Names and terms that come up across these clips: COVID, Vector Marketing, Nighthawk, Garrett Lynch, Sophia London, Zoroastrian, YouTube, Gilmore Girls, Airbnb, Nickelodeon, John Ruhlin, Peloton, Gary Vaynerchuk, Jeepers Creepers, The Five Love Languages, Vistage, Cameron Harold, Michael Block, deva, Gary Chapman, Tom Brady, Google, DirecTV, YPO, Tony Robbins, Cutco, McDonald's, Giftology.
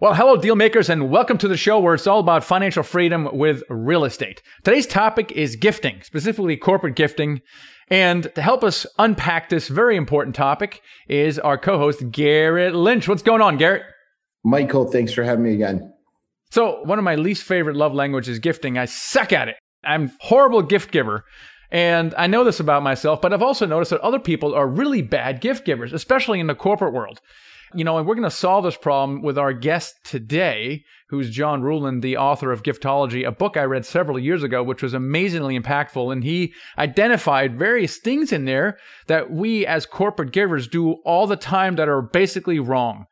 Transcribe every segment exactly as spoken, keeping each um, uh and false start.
Well, hello, deal makers, and welcome to the show where it's all about financial freedom with real estate. Today's topic is gifting, specifically corporate gifting. And to help us unpack this very important topic is our co-host, Garrett Lynch. What's going on, Garrett? Michael, thanks for having me again. So one of my least favorite love languages is gifting. I suck at it. I'm a horrible gift giver. And I know this about myself, but I've also noticed that other people are really bad gift givers, especially in the corporate world. You know, and we're going to solve this problem with our guest today, who's John Ruhlin, the author of Giftology, a book I read several years ago, which was amazingly impactful. And he identified various things in there that we as corporate givers do all the time that are basically wrong.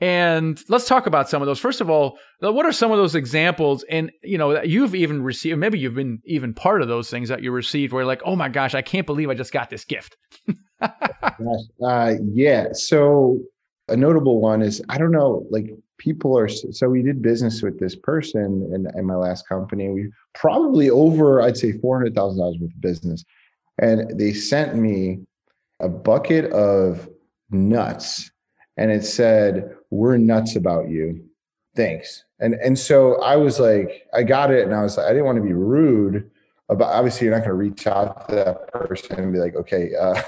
And let's talk about some of those. First of all, what are some of those examples? And, you know, that you've even received, maybe you've been even part of those things that you received where you're like, oh my gosh, I can't believe I just got this gift. uh, yeah. So, a notable one is, I don't know, like people are, so we did business with this person in, in my last company. We probably over, I'd say four hundred thousand dollars worth of business. And they sent me a bucket of nuts and it said, "We're nuts about you. Thanks." And and so I was like, I got it. And I was like, I didn't want to be rude about, obviously you're not going to reach out to that person and be like, okay, uh,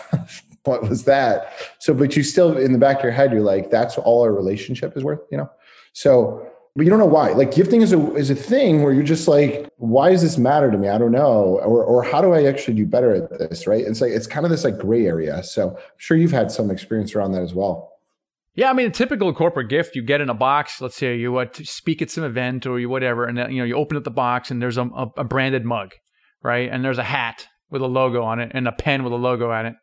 what was that? So, but you still in the back of your head, you're like, that's all our relationship is worth, you know? So, but you don't know why. Like gifting is a, is a thing where you're just like, why does this matter to me? I don't know. Or, or how do I actually do better at this? Right. It's like, it's kind of this like gray area. So I'm sure you've had some experience around that as well. Yeah, I mean, a typical corporate gift you get in a box. Let's say you uh, speak at some event or you whatever, and you know you open up the box and there's a, a, a branded mug, right? And there's a hat with a logo on it and a pen with a logo on it.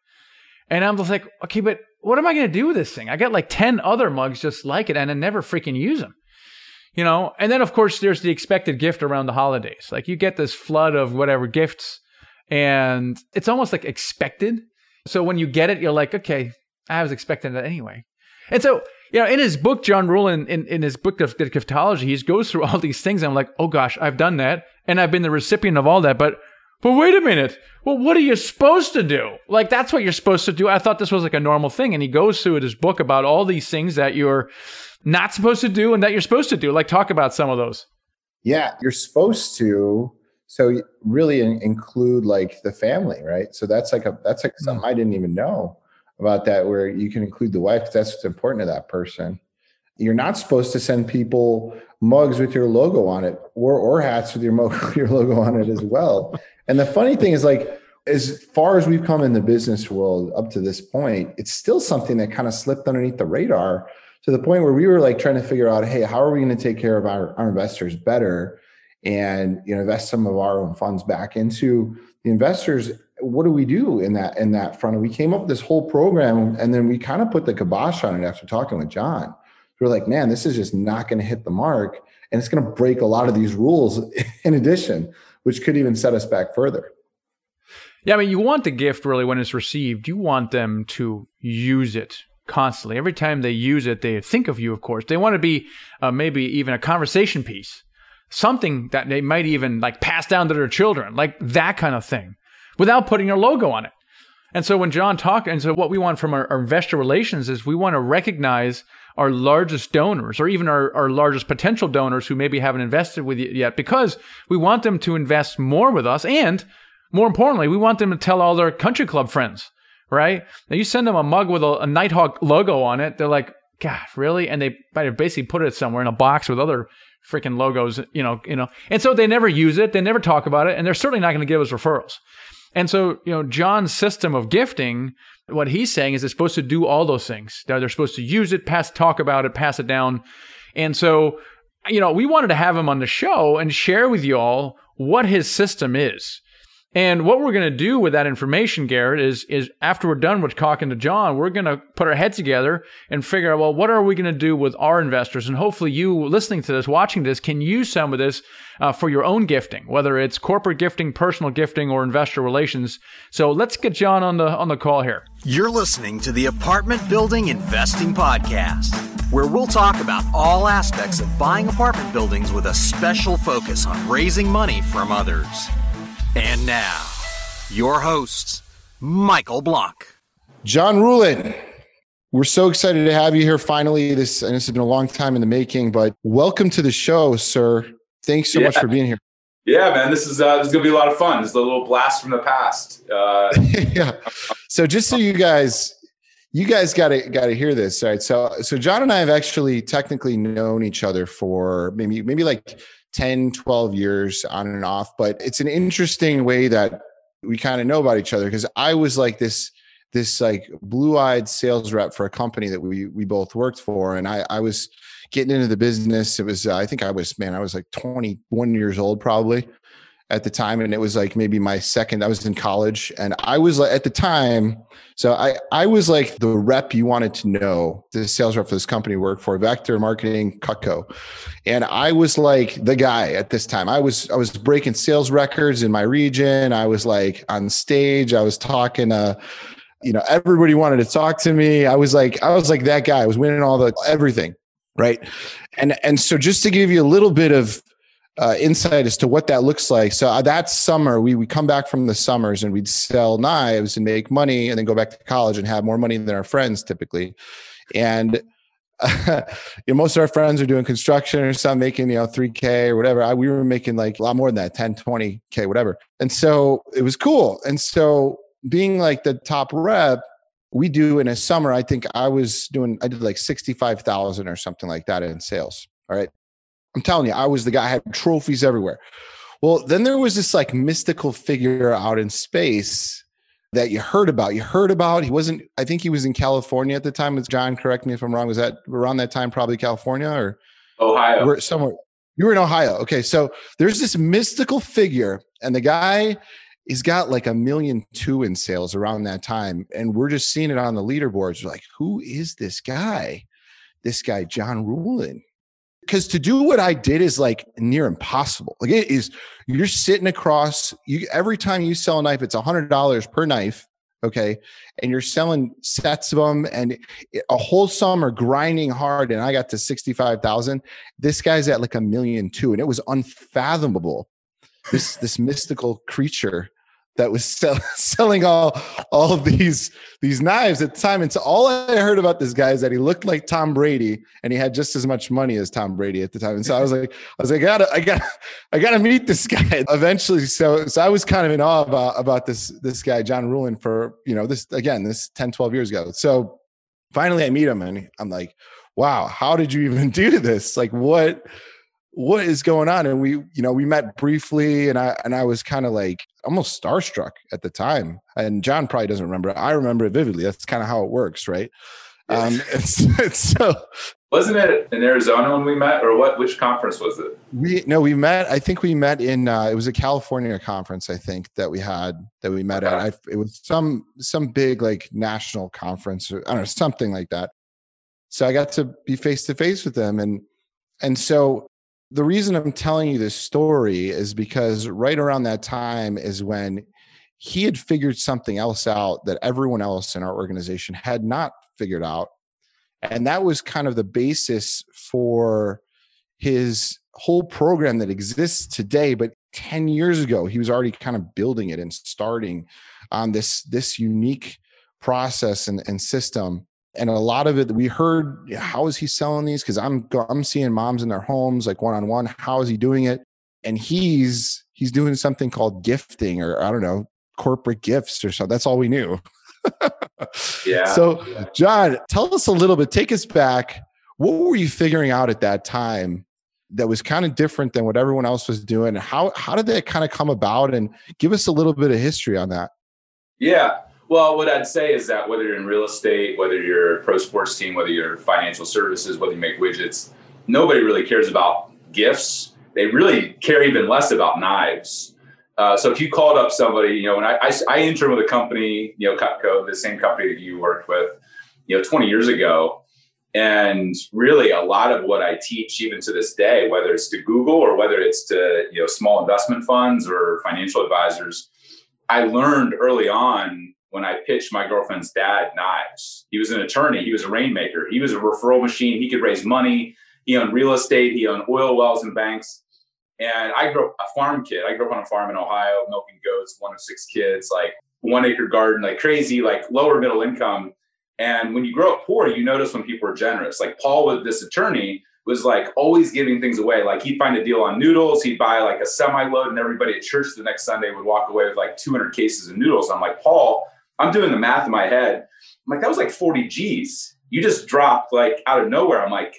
And I'm just like, okay, but what am I going to do with this thing? I got like ten other mugs just like it and I never freaking use them, you know? And then of course there's the expected gift around the holidays. Like you get this flood of whatever gifts and it's almost like expected. So when you get it, you're like, okay, I was expecting that anyway. And so, you know, in his book, John Ruhlin, in, in his book, The Giftology, he goes through all these things. And I'm like, oh gosh, I've done that. And I've been the recipient of all that. But, but wait a minute. Well, what are you supposed to do? Like, that's what you're supposed to do. I thought this was like a normal thing. And he goes through his book about all these things that you're not supposed to do and that you're supposed to do. Like, talk about some of those. Yeah, you're supposed to. So really in- include like the family, right? So that's like a, that's like something I didn't even know about that, where you can include the wife, because that's what's important to that person. You're not supposed to send people mugs with your logo on it, or or hats with your, mo- your logo on it as well. And the funny thing is, like, as far as we've come in the business world up to this point, it's still something that kind of slipped underneath the radar to the point where we were like trying to figure out, hey, how are we going to take care of our, our investors better and, you know, invest some of our own funds back into the investors? What do we do in that in that front? And we came up with this whole program, and then we kind of put the kibosh on it after talking with John. We were like, man, this is just not going to hit the mark, and it's going to break a lot of these rules in addition, which could even set us back further. Yeah, I mean, you want the gift really when it's received. You want them to use it constantly. Every time they use it, they think of you, of course. They want to be uh, maybe even a conversation piece, something that they might even like pass down to their children, like that kind of thing, without putting your logo on it. And so when John talked, and so what we want from our, our investor relations is we want to recognize our largest donors, or even our, our largest potential donors who maybe haven't invested with you yet, because we want them to invest more with us. And more importantly, we want them to tell all their country club friends, right? Now you send them a mug with a, a Nighthawk logo on it. They're like, God, really? And they might have basically put it somewhere in a box with other freaking logos, you know, you know, and so they never use it. They never talk about it. And they're certainly not going to give us referrals. And so, you know, John's system of gifting, what he's saying is it's supposed to do all those things. They're supposed to use it, pass, talk about it, pass it down. And so, you know, we wanted to have him on the show and share with you all what his system is. And what we're going to do with that information, Garrett, is, is after we're done with talking to John, we're going to put our heads together and figure out, well, what are we going to do with our investors? And hopefully you listening to this, watching this, can use some of this uh, for your own gifting, whether it's corporate gifting, personal gifting, or investor relations. So let's get John on the, on the call here. You're listening to the Apartment Building Investing Podcast, where we'll talk about all aspects of buying apartment buildings with a special focus on raising money from others. And now, your host, Michael Block. John Ruhlin, We're so excited to have you here finally. This and this has been a long time in the making, but welcome to the show, sir. Thanks so yeah. much for being here. Yeah, man, this is uh, this is gonna be a lot of fun. This is a little blast from the past. Uh, yeah. So just so you guys, you guys gotta gotta hear this, right? So so John and I have actually technically known each other for maybe maybe like ten, twelve years on and off, but it's an interesting way that we kind of know about each other because I was like this. this like blue-eyed sales rep for a company that we we both worked for. And I, I was getting into the business. It was, uh, I think I was, man, I was like twenty-one years old probably at the time. And it was like maybe my second, I was in college. And I was like, at the time, so I, I was like the rep you wanted to know, the sales rep for this company we worked for, Vector Marketing, Cutco. And I was like the guy at this time. I was I was breaking sales records in my region. I was like on stage. I was talking uh you know, everybody wanted to talk to me. I was like, I was like that guy. I was winning all the everything, right? And and so just to give you a little bit of uh, insight as to what that looks like. So that summer, we we come back from the summers and we'd sell knives and make money, and then go back to college and have more money than our friends typically. And uh, you know, most of our friends are doing construction or something, making, you know, three K or whatever. I, we were making like a lot more than that, ten, twenty K, whatever. And so it was cool. And so being like the top rep, we do in a summer, I think I was doing, I did like sixty-five thousand or something like that in sales. All right. I'm telling you, I was the guy, I had trophies everywhere. Well, then there was this like mystical figure out in space that you heard about. You heard about, he wasn't, I think he was in California at the time. It's John, correct me if I'm wrong. Was that around that time, probably California or Ohio? We're somewhere. You were in Ohio. Okay. So there's this mystical figure and the guy, he's got like a million two in sales around that time. And we're just seeing it on the leaderboards. We're like, who is this guy? This guy, John Ruhlin. Because to do what I did is like near impossible. Like it is, you're sitting across, you every time you sell a knife, it's one hundred dollars per knife. Okay. And you're selling sets of them and a whole summer grinding hard. And I got to sixty-five thousand. This guy's at like a million two. And it was unfathomable. This, this mystical creature that was sell, selling all all of these these knives at the time. And so all I heard about this guy is that he looked like Tom Brady and he had just as much money as Tom Brady at the time. And so I was like, I was like, I gotta, I gotta, I gotta meet this guy eventually. So, so I was kind of in awe about, about this this guy, John Ruhlin, for, you know, this again, this ten, twelve years ago. So finally I meet him and I'm like, wow, how did you even do this? Like what? What is going on? And we, you know, we met briefly and I, and I was kind of like almost starstruck at the time. And John probably doesn't remember it. I remember it vividly. That's kind of how it works. Right. Yeah. Um, it's, it's so wasn't it in Arizona when we met or what, which conference was it? We, no, we met, I think we met in, uh, it was a California conference, I think that we had, that we met okay. at, I, it was some, some big like national conference or I don't know, something like that. So I got to be face to face with them. And, and so the reason I'm telling you this story is because right around that time is when he had figured something else out that everyone else in our organization had not figured out. And that was kind of the basis for his whole program that exists today. But ten years ago, he was already kind of building it and starting on this, this unique process and, and system. And a lot of it, we heard, how is he selling these? Because I'm I'm seeing moms in their homes, like one-on-one. How is he doing it? And he's he's doing something called gifting or, I don't know, corporate gifts or something. That's all we knew. Yeah. So, John, tell us a little bit. Take us back. What were you figuring out at that time that was kind of different than what everyone else was doing? How, how did that kind of come about? And give us a little bit of history on that. Yeah. Well, what I'd say is that whether you're in real estate, whether you're a pro sports team, whether you're financial services, whether you make widgets, nobody really cares about gifts. They really care even less about knives. Uh, so if you called up somebody, you know, and I, I, I interned with a company, you know, Cutco, the same company that you worked with, you know, twenty years ago. And really a lot of what I teach even to this day, whether it's to Google or whether it's to, you know, small investment funds or financial advisors, I learned early on. When I pitched my girlfriend's dad knives, he was an attorney. He was a rainmaker. He was a referral machine. He could raise money. He owned real estate. He owned oil wells and banks. And I grew up a farm kid. I grew up on a farm in Ohio, milking goats, one of six kids, like one acre garden, like crazy, like lower middle income. And when you grow up poor, you notice when people are generous. Like Paul, with this attorney, was like always giving things away. Like he'd find a deal on noodles, he'd buy like a semi-load, and everybody at church the next Sunday would walk away with like two hundred cases of noodles. I'm like, Paul, I'm doing the math in my head. I'm like, that was like forty G's. You just dropped like out of nowhere. I'm like,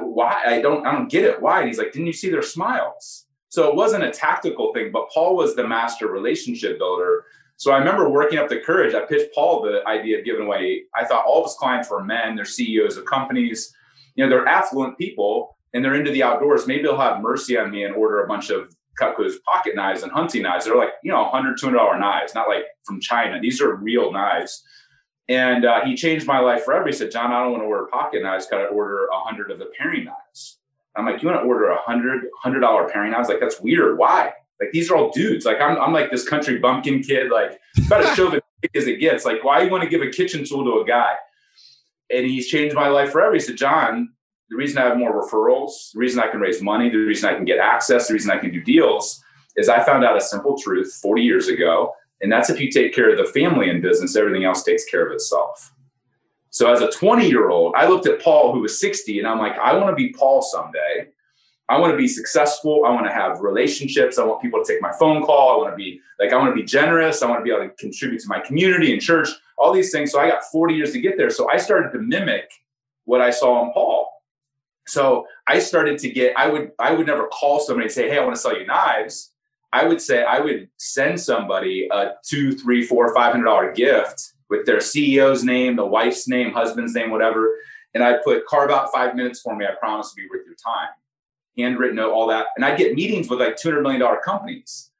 why? I don't, I don't get it. Why? And he's like, didn't you see their smiles? So it wasn't a tactical thing, but Paul was the master relationship builder. So I remember working up the courage. I pitched Paul the idea of giving away. I thought all of his clients were men. They're C E Os of companies. You know, they're affluent people and they're into the outdoors. Maybe they'll have mercy on me and order a bunch of Cutco's pocket knives and hunting knives. They're like, you know, one hundred, two hundred dollar knives, not like from China. These are real knives. And uh, he changed my life forever. He said, John, I don't want to order pocket knives. Got to order one hundred of the paring knives. I'm like, you want to order one hundred, one hundred dollar paring knives? Like, that's weird. Why? Like, these are all dudes. Like, I'm I'm like this country bumpkin kid. Like, about as chauvinist as it gets. Like, why you want to give a kitchen tool to a guy? And he's changed my life forever. He said, John, the reason I have more referrals, the reason I can raise money, the reason I can get access, the reason I can do deals is I found out a simple truth forty years ago. And that's if you take care of the family and business, everything else takes care of itself. So as a twenty-year-old, I looked at Paul, who was sixty, and I'm like, I want to be Paul someday. I want to be successful. I want to have relationships. I want people to take my phone call. I want to be like, I want to be generous. I want to be able to contribute to my community and church, all these things. So I got forty years to get there. So I started to mimic what I saw in Paul. So I started to get, I would, I would never call somebody and say, hey, I want to sell you knives. I would say I would send somebody a two, three, four, five hundred dollar gift with their C E O's name, the wife's name, husband's name, whatever. And I'd put, carve out five minutes for me. I promise to be worth your time. Handwritten note, all that. And I'd get meetings with like two hundred million dollar companies.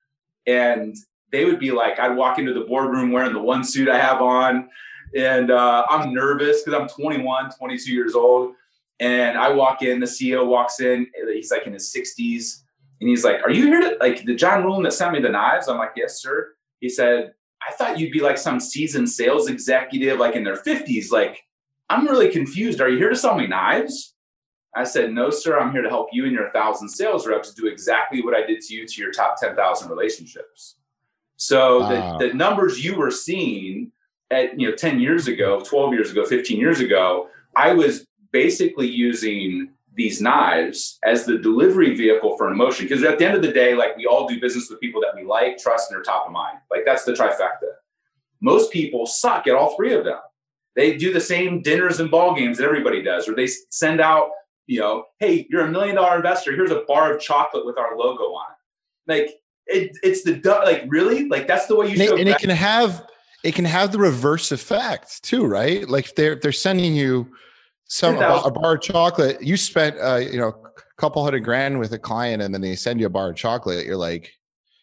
And they would be like, I'd walk into the boardroom wearing the one suit I have on. And uh, I'm nervous because I'm twenty-one, twenty-two years old. And I walk in, the C E O walks in, he's like in his sixties. And he's like, are you here to, like, the John Ruhlin that sent me the knives? I'm like, yes, sir. He said, I thought you'd be like some seasoned sales executive, like in their fifties. Like, I'm really confused. Are you here to sell me knives? I said, no, sir. I'm here to help you and your one thousand sales reps do exactly what I did to you to your top ten thousand relationships. So wow. the, the numbers you were seeing at, you know, ten years ago, twelve years ago, fifteen years ago, I was basically using these knives as the delivery vehicle for an emotion. Because at the end of the day, like, we all do business with people that we like, trust, and are top of mind. Like, that's the trifecta. Most people suck at all three of them. They do the same dinners and ball games that everybody does, or they send out, you know, hey, you're a million dollar investor. Here's a bar of chocolate with our logo on it. Like, it, it's the, like, really? Like, that's the way you show. And, it, and it can have, it can have the reverse effect too, right? Like, they're, they're sending you some a bar of chocolate. You spent, uh, you know, a couple hundred grand with a client, and then they send you a bar of chocolate. You're like,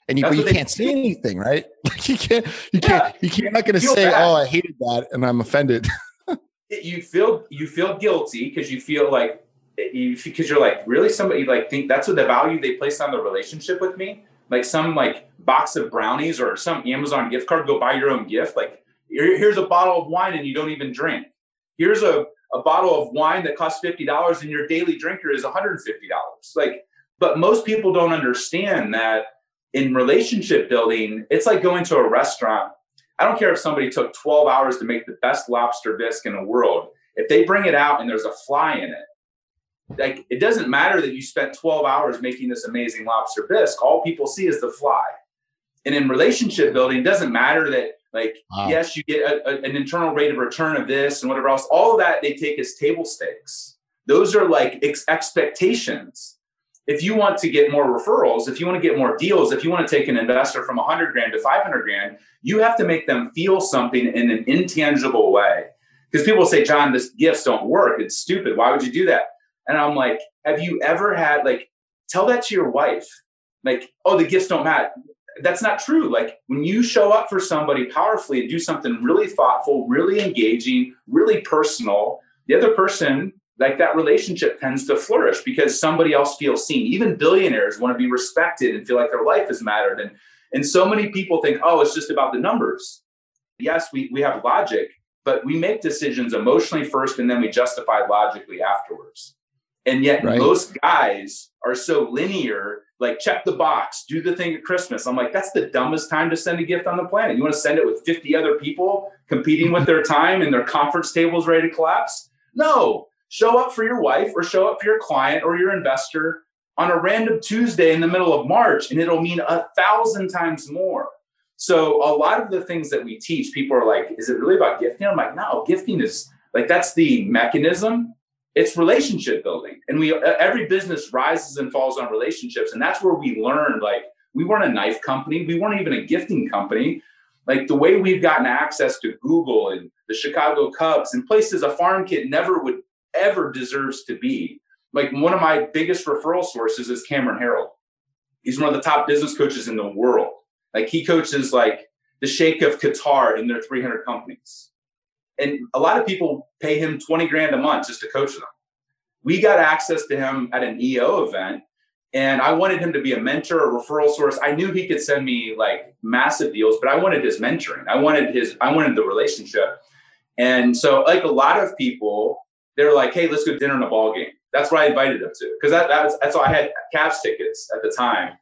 and you, but you can't do. say anything, right? Like, you can't, you yeah. can't, you can't. You're not going to say, bad. "Oh, I hated that," and I'm offended. you feel, you feel guilty because you feel like, because you, you're like, really, somebody like think that's what the value they placed on the relationship with me, like some like box of brownies or some Amazon gift card. Go buy your own gift. Like, here's a bottle of wine, and you don't even drink. Here's a A bottle of wine that costs fifty dollars and your daily drinker is one hundred fifty dollars. Like, but most people don't understand that in relationship building, it's like going to a restaurant. I don't care if somebody took twelve hours to make the best lobster bisque in the world. If they bring it out and there's a fly in it, like, it doesn't matter that you spent twelve hours making this amazing lobster bisque. All people see is the fly. And in relationship building, it doesn't matter that, like, wow. yes, you get a, a, an internal rate of return of this and whatever else. All of that they take as table stakes. Those are like ex expectations. If you want to get more referrals, if you want to get more deals, if you want to take an investor from one hundred grand to five hundred grand, you have to make them feel something in an intangible way. Because people say, John, this gifts don't work. It's stupid. Why would you do that? And I'm like, have you ever had, like, tell that to your wife. Like, oh, the gifts don't matter. That's not true. Like, when you show up for somebody powerfully and do something really thoughtful, really engaging, really personal, the other person, like, that relationship tends to flourish because somebody else feels seen. Even billionaires want to be respected and feel like their life is mattered. And, and so many people think, oh, it's just about the numbers. Yes, we, we have logic, but we make decisions emotionally first, and then we justify logically afterwards. And yet right. most guys are so linear like check the box, do the thing at Christmas. I'm like, that's the dumbest time to send a gift on the planet. You want to send it with fifty other people competing with their time and their conference tables ready to collapse? No, show up for your wife or show up for your client or your investor on a random Tuesday in the middle of March, and it'll mean a thousand times more. So a lot of the things that we teach, people are like, is it really about gifting? I'm like, no, gifting is like, that's the mechanism. It's relationship building. And we, every business rises and falls on relationships. And that's where we learned, like, we weren't a knife company. We weren't even a gifting company. Like, the way we've gotten access to Google and the Chicago Cubs and places a farm kid never would ever deserves to be. Like, one of my biggest referral sources is Cameron Harold. He's one of the top business coaches in the world. Like, he coaches like the Sheikh of Qatar in their three hundred companies. And a lot of people pay him twenty grand a month just to coach them. We got access to him at an E O event, and I wanted him to be a mentor, a referral source. I knew he could send me like massive deals, but I wanted his mentoring. I wanted his, I wanted the relationship. And so, like, a lot of people, they're like, hey, let's go to dinner and a ball game. That's what I invited them to. Cause that, that was, that's why I had Cavs tickets at the time,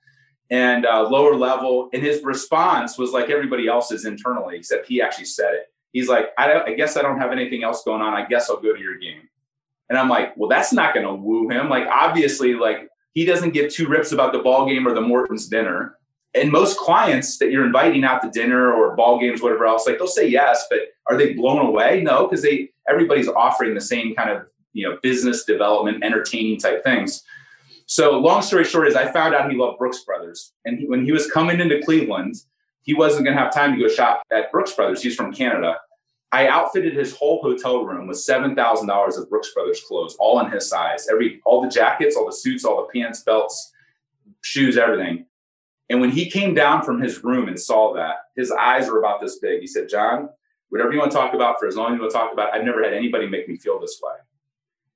and uh, lower level. And his response was like everybody else's internally, except he actually said it. He's like, I, don't, I guess I don't have anything else going on. I guess I'll go to your game. And I'm like, well, that's not going to woo him. Like, obviously, like, he doesn't give two rips about the ball game or the Morton's dinner. And most clients that you're inviting out to dinner or ball games, whatever else, like, they'll say yes, but are they blown away? No, because they everybody's offering the same kind of, you know, business development, entertaining type things. So long story short is I found out he loved Brooks Brothers. And he, when he was coming into Cleveland, he wasn't going to have time to go shop at Brooks Brothers. He's from Canada. I outfitted his whole hotel room with seven thousand dollars of Brooks Brothers clothes, all in his size. Every, all the jackets, all the suits, all the pants, belts, shoes, everything. And when he came down from his room and saw that, his eyes were about this big. He said, John, whatever you want to talk about for as long as you want to talk about, I've never had anybody make me feel this way.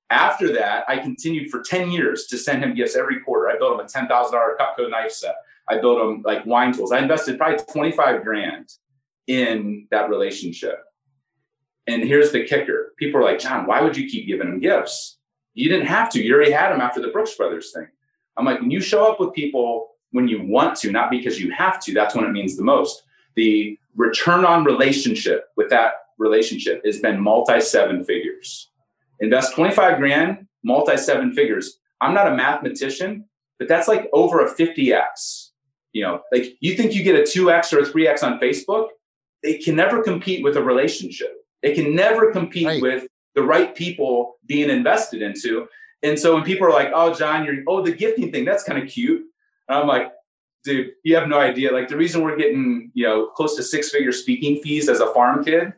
After that, I continued for ten years to send him gifts every quarter. I built him a ten thousand dollars Cutco knife set. I built him like wine tools. I invested probably twenty-five grand in that relationship. And here's the kicker. People are like, John, why would you keep giving him gifts? You didn't have to. You already had him after the Brooks Brothers thing. I'm like, when you show up with people when you want to, not because you have to, that's when it means the most. The return on relationship with that relationship has been multi seven figures. Invest twenty-five grand, multi seven figures. I'm not a mathematician, but that's like over a fifty X. You know, like, you think you get a two X or a three X on Facebook, they can never compete with a relationship. They can never compete right. with the right people being invested into. And so when people are like, oh, John, you're, oh, the gifting thing, that's kind of cute. And I'm like, dude, you have no idea. Like, the reason we're getting, you know, close to six figure speaking fees as a farm kid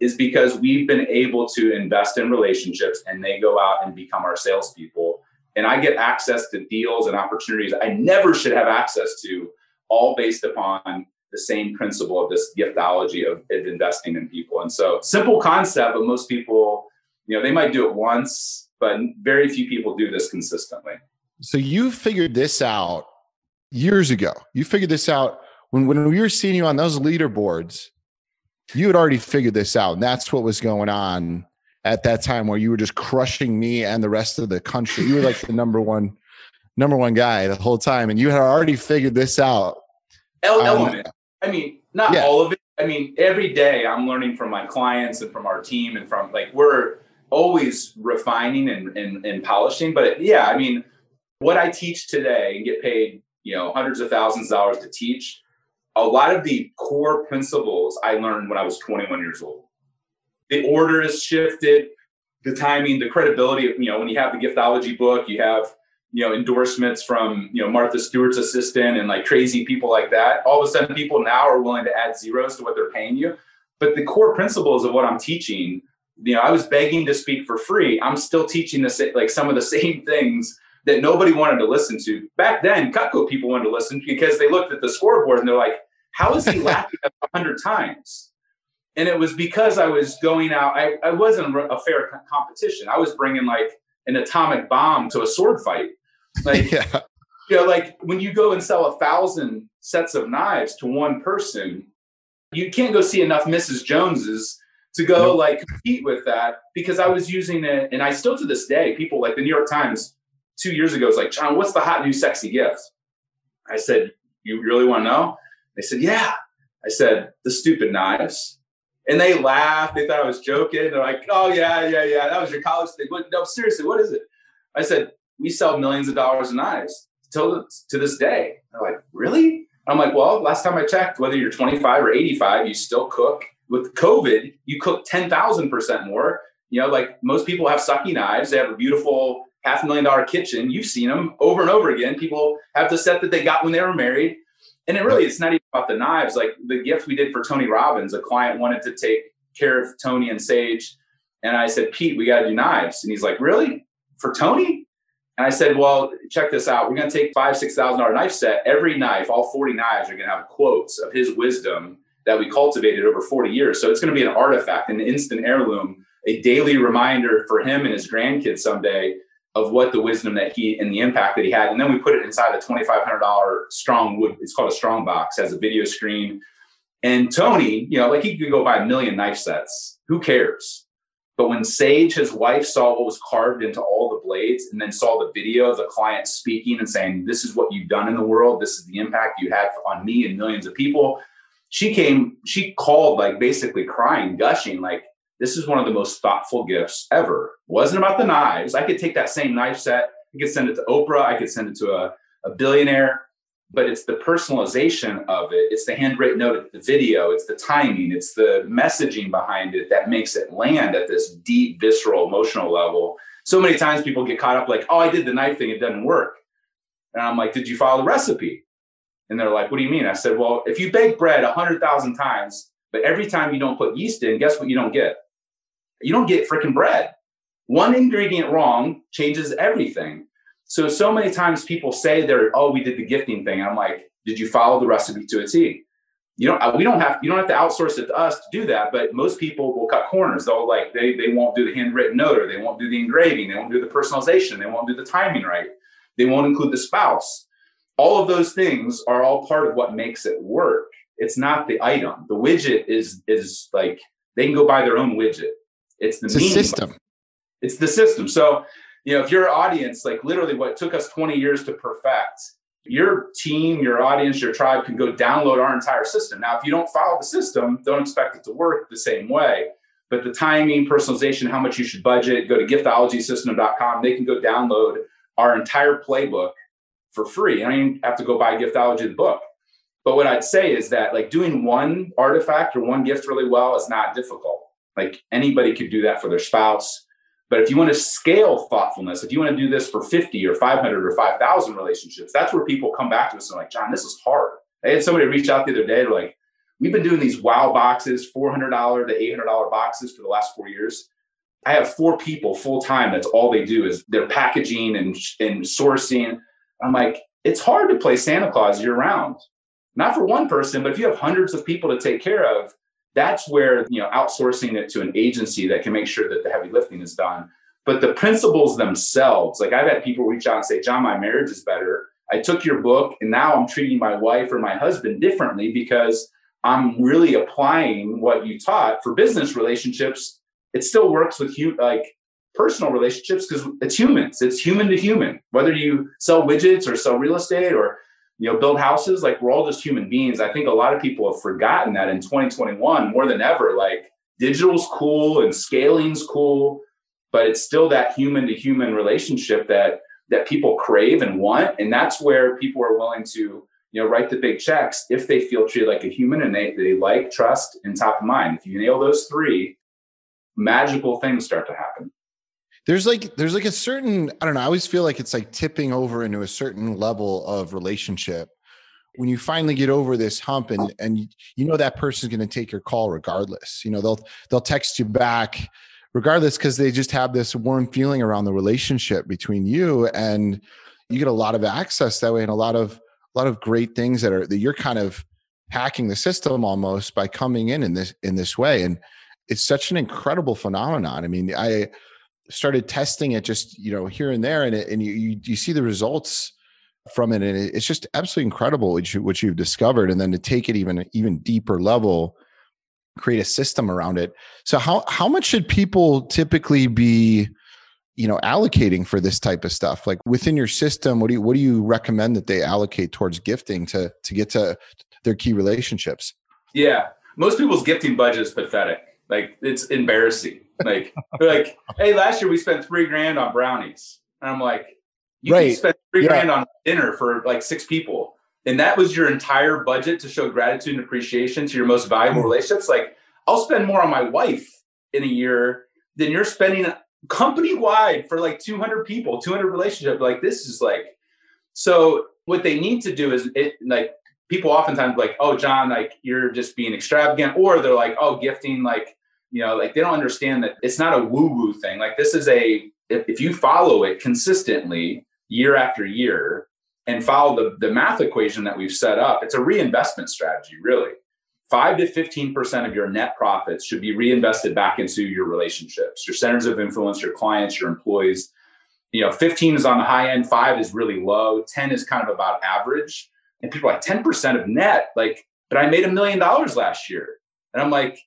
is because we've been able to invest in relationships, and they go out and become our salespeople. And I get access to deals and opportunities I never should have access to, all based upon the same principle of this giftology of, of investing in people. And so, simple concept, but most people, you know, they might do it once, but very few people do this consistently. So you figured this out years ago. You figured this out when, when we were seeing you on those leaderboards, you had already figured this out. And that's what was going on at that time, where you were just crushing me and the rest of the country. You were like the number one, number one guy the whole time. And you had already figured this out. El- um, element. I mean, not yeah. all of it. I mean, every day I'm learning from my clients and from our team, and from, like, we're always refining and, and, and polishing. But it, yeah, I mean, what I teach today and get paid, you know, hundreds of thousands of dollars to teach, a lot of the core principles I learned when I was twenty-one years old. The order is shifted, the timing, the credibility of, you know, when you have the giftology book, you have, you know, endorsements from, you know, Martha Stewart's assistant and like crazy people like that. All of a sudden, people now are willing to add zeros to what they're paying you. But the core principles of what I'm teaching, you know, I was begging to speak for free. I'm still teaching this, like, some of the same things that nobody wanted to listen to. Back then, Cutco people wanted to listen, because they looked at the scoreboard and they're like, how is he laughing at a hundred times? And it was because I was going out. I, I wasn't a fair co- competition. I was bringing like an atomic bomb to a sword fight. Like, yeah. you know, like when you go and sell a thousand sets of knives to one person, you can't go see enough Missus Joneses to go nope. like compete with that, because I was using it. And I still, to this day, people like the New York Times two years ago was like, John, what's the hot new sexy gift? I said, you really want to know? They said, yeah. I said, the stupid knives. And they laughed. They thought I was joking. They're like, oh, yeah, yeah, yeah. That was your college thing. What? No, seriously, what is it? I said, we sell millions of dollars in knives till, to this day. They're like, really? I'm like, well, last time I checked, whether you're twenty-five or eighty-five, you still cook. With COVID, you cook ten thousand percent more. You know, like most people have sucky knives. They have a beautiful half million dollar kitchen. You've seen them over and over again. People have the set that they got when they were married. And it really, it's not even about the knives. Like the gift we did for Tony Robbins, a client wanted to take care of Tony and Sage. And I said, Pete, we got to do knives. And he's like, really? For Tony? And I said, well, check this out. We're going to take five, six thousand dollars knife set. Every knife, all forty knives are going to have quotes of his wisdom that we cultivated over forty years. So it's going to be an artifact, an instant heirloom, a daily reminder for him and his grandkids someday of what the wisdom that he and the impact that he had. And then we put it inside a twenty-five hundred dollars strong wood. It's called a strong box, has a video screen. And Tony, you know, like he could go buy a million knife sets. Who cares? But when Sage, his wife, saw what was carved into all the blades and then saw the video of the client speaking and saying, this is what you've done in the world. This is the impact you had on me and millions of people. She came, she called like basically crying, gushing, like, this is one of the most thoughtful gifts ever. It wasn't about the knives. I could take that same knife set. I could send it to Oprah. I could send it to a, a billionaire. But it's the personalization of it. It's the handwritten note, it's the video, it's the timing, it's the messaging behind it that makes it land at this deep, visceral, emotional level. So many times people get caught up like, oh, I did the knife thing. It doesn't work. And I'm like, did you follow the recipe? And they're like, what do you mean? I said, well, if you bake bread one hundred thousand times, but every time you don't put yeast in, guess what you don't get? You don't get freaking bread. One ingredient wrong changes everything. So, so many times people say they're, oh, we did the gifting thing. And I'm like, did you follow the recipe to a T? You don't, we don't have, you don't have to outsource it to us to do that. But most people will cut corners. They'll like, they, they won't do the handwritten note, or they won't do the engraving. They won't do the personalization. They won't do the timing right. They won't include the spouse. All of those things are all part of what makes it work. It's not the item. The widget is, is like, they can go buy their own widget. It's the it's system. It's the system. So, you know, if your audience, like literally what took us twenty years to perfect, your team, your audience, your tribe can go download our entire system. Now, if you don't follow the system, don't expect it to work the same way. But the timing, personalization, how much you should budget, go to giftology system dot com. They can go download our entire playbook for free. I don't even have to go buy Giftology, the book. But what I'd say is that like doing one artifact or one gift really well is not difficult. Like anybody could do that for their spouse. But if you want to scale thoughtfulness, if you want to do this for fifty or five hundred or five thousand relationships, that's where people come back to us and like, John, this is hard. I had somebody reach out the other day. They're like, we've been doing these wow boxes, four hundred dollars to eight hundred dollars boxes for the last four years. I have four people full time. That's all they do is their packaging and, and sourcing. I'm like, it's hard to play Santa Claus year round. Not for one person, but if you have hundreds of people to take care of, that's where, you know, outsourcing it to an agency that can make sure that the heavy lifting is done. But the principles themselves, like I've had people reach out and say, John, my marriage is better. I took your book and now I'm treating my wife or my husband differently because I'm really applying what you taught for business relationships. It still works with you, like personal relationships, because it's humans. It's human to human, whether you sell widgets or sell real estate or, you know, build houses, like we're all just human beings. I think a lot of people have forgotten that in twenty twenty-one more than ever, like digital's cool and scaling's cool, but it's still that human to human relationship that, that people crave and want. And that's where people are willing to, you know, write the big checks if they feel treated like a human and they, they like, trust, and top of mind. If you nail those three, magical things start to happen. There's like, there's like a certain, I don't know, I always feel like it's like tipping over into a certain level of relationship. When you finally get over this hump and, and you know, that person's going to take your call regardless, you know, they'll, they'll text you back regardless, because they just have this warm feeling around the relationship between you, and you get a lot of access that way. And a lot of, a lot of great things that are, that you're kind of hacking the system almost by coming in in this, in this way. And it's such an incredible phenomenon. I mean, I, started testing it just, you know, here and there. And it, and you, you, you see the results from it. And it, it's just absolutely incredible what you, what you've discovered. And then to take it even, even deeper level, create a system around it. So how, how much should people typically be, you know, allocating for this type of stuff? Like within your system, what do you, what do you recommend that they allocate towards gifting to, to get to their key relationships? Yeah. Most people's gifting budget is pathetic. Like it's embarrassing. Like they're like, hey, last year we spent three grand on brownies. And I'm like, you right. can spend three yeah. grand on dinner for like six people. And that was your entire budget to show gratitude and appreciation to your most valuable relationships. Like I'll spend more on my wife in a year than you're spending company-wide for like two hundred people, two hundred relationships. Like this is like, so what they need to do is it like people oftentimes like, oh, John, like you're just being extravagant, or they're like, oh, gifting, like, you know, like they don't understand that it's not a woo-woo thing. Like this is a, if, if you follow it consistently year after year and follow the, the math equation that we've set up, it's a reinvestment strategy, really. five to fifteen percent of your net profits should be reinvested back into your relationships, your centers of influence, your clients, your employees. You know, fifteen is on the high end, five is really low, ten is kind of about average. And people are like, ten percent of net, like, but I made a million dollars last year. And I'm like,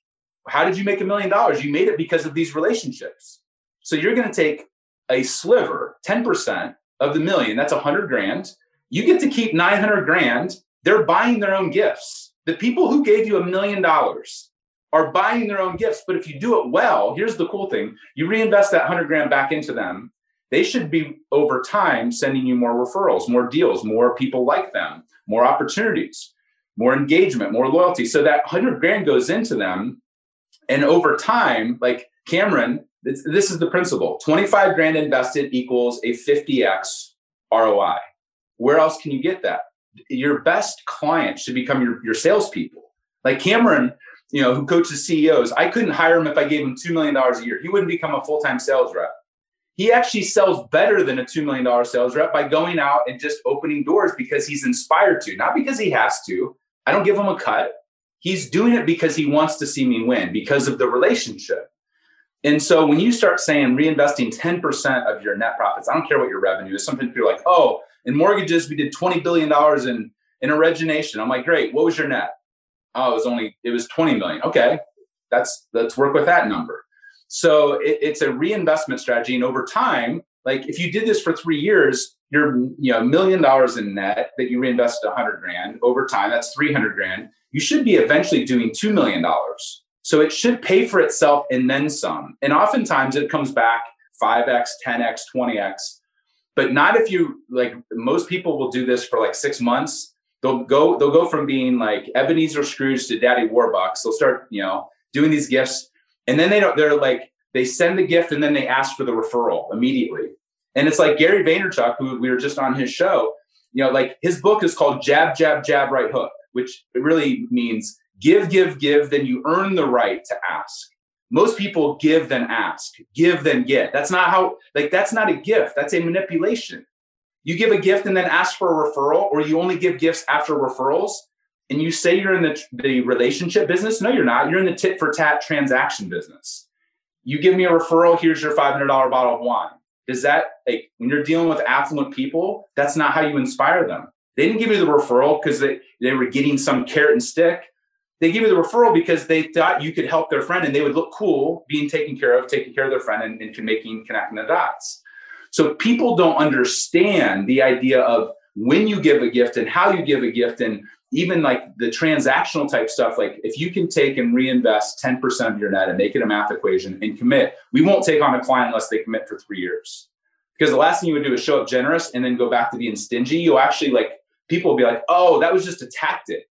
how did you make a million dollars? You made it because of these relationships. So you're going to take a sliver, ten percent of the million, that's one hundred grand. You get to keep nine hundred grand. They're buying their own gifts. The people who gave you a million dollars are buying their own gifts. But if you do it well, here's the cool thing. You reinvest that hundred grand back into them. They should be over time sending you more referrals, more deals, more people like them, more opportunities, more engagement, more loyalty. So that hundred grand goes into them. And over time, like Cameron, this, this is the principle. twenty-five grand invested equals a fifty X R O I. Where else can you get that? Your best clients should become your, your salespeople. Like Cameron, you know, who coaches C E Os, I couldn't hire him if I gave him two million dollars a year. He wouldn't become a full-time sales rep. He actually sells better than a two million dollars sales rep by going out and just opening doors because he's inspired to, not because he has to. I don't give him a cut. He's doing it because he wants to see me win because of the relationship. And so when you start saying reinvesting ten percent of your net profits, I don't care what your revenue is. Sometimes people are like, oh, in mortgages, we did twenty billion dollars in, in origination. I'm like, great. What was your net? Oh, it was only, it was twenty million. Okay. That's, let's work with that number. So it, it's a reinvestment strategy. And over time, like if you did this for three years, you're, you know, a million dollars in net that you reinvested a hundred grand over time, that's three hundred grand. You should be eventually doing two million dollars. So it should pay for itself and then some. And oftentimes it comes back five X, ten X, twenty X. But not if you, like most people will do this for like six months. They'll go, they'll go from being like Ebenezer Scrooge to Daddy Warbucks. They'll start, you know, doing these gifts. And then they don't, they're like, they send the gift and then they ask for the referral immediately. And it's like Gary Vaynerchuk, who we were just on his show, you know, like his book is called Jab, Jab, Jab, Right Hook, which really means give, give, give, then you earn the right to ask. Most people give, then ask, give, then get. That's not how, like, that's not a gift. That's a manipulation. You give a gift and then ask for a referral, or you only give gifts after referrals. And you say you're in the, the relationship business. No, you're not. You're in the tit for tat transaction business. You give me a referral. Here's your five hundred dollars bottle of wine. Does that, like, when you're dealing with affluent people, that's not how you inspire them. They didn't give you the referral because they, they were getting some carrot and stick. They give you the referral because they thought you could help their friend and they would look cool being taken care of, taking care of their friend and, and making, connecting the dots. So people don't understand the idea of when you give a gift and how you give a gift, and even like the transactional type stuff. Like if you can take and reinvest ten percent of your net and make it a math equation and commit, we won't take on a client unless they commit for three years. Because the last thing you would do is show up generous and then go back to being stingy. You'll actually like, people will be like, oh, that was just a tactic.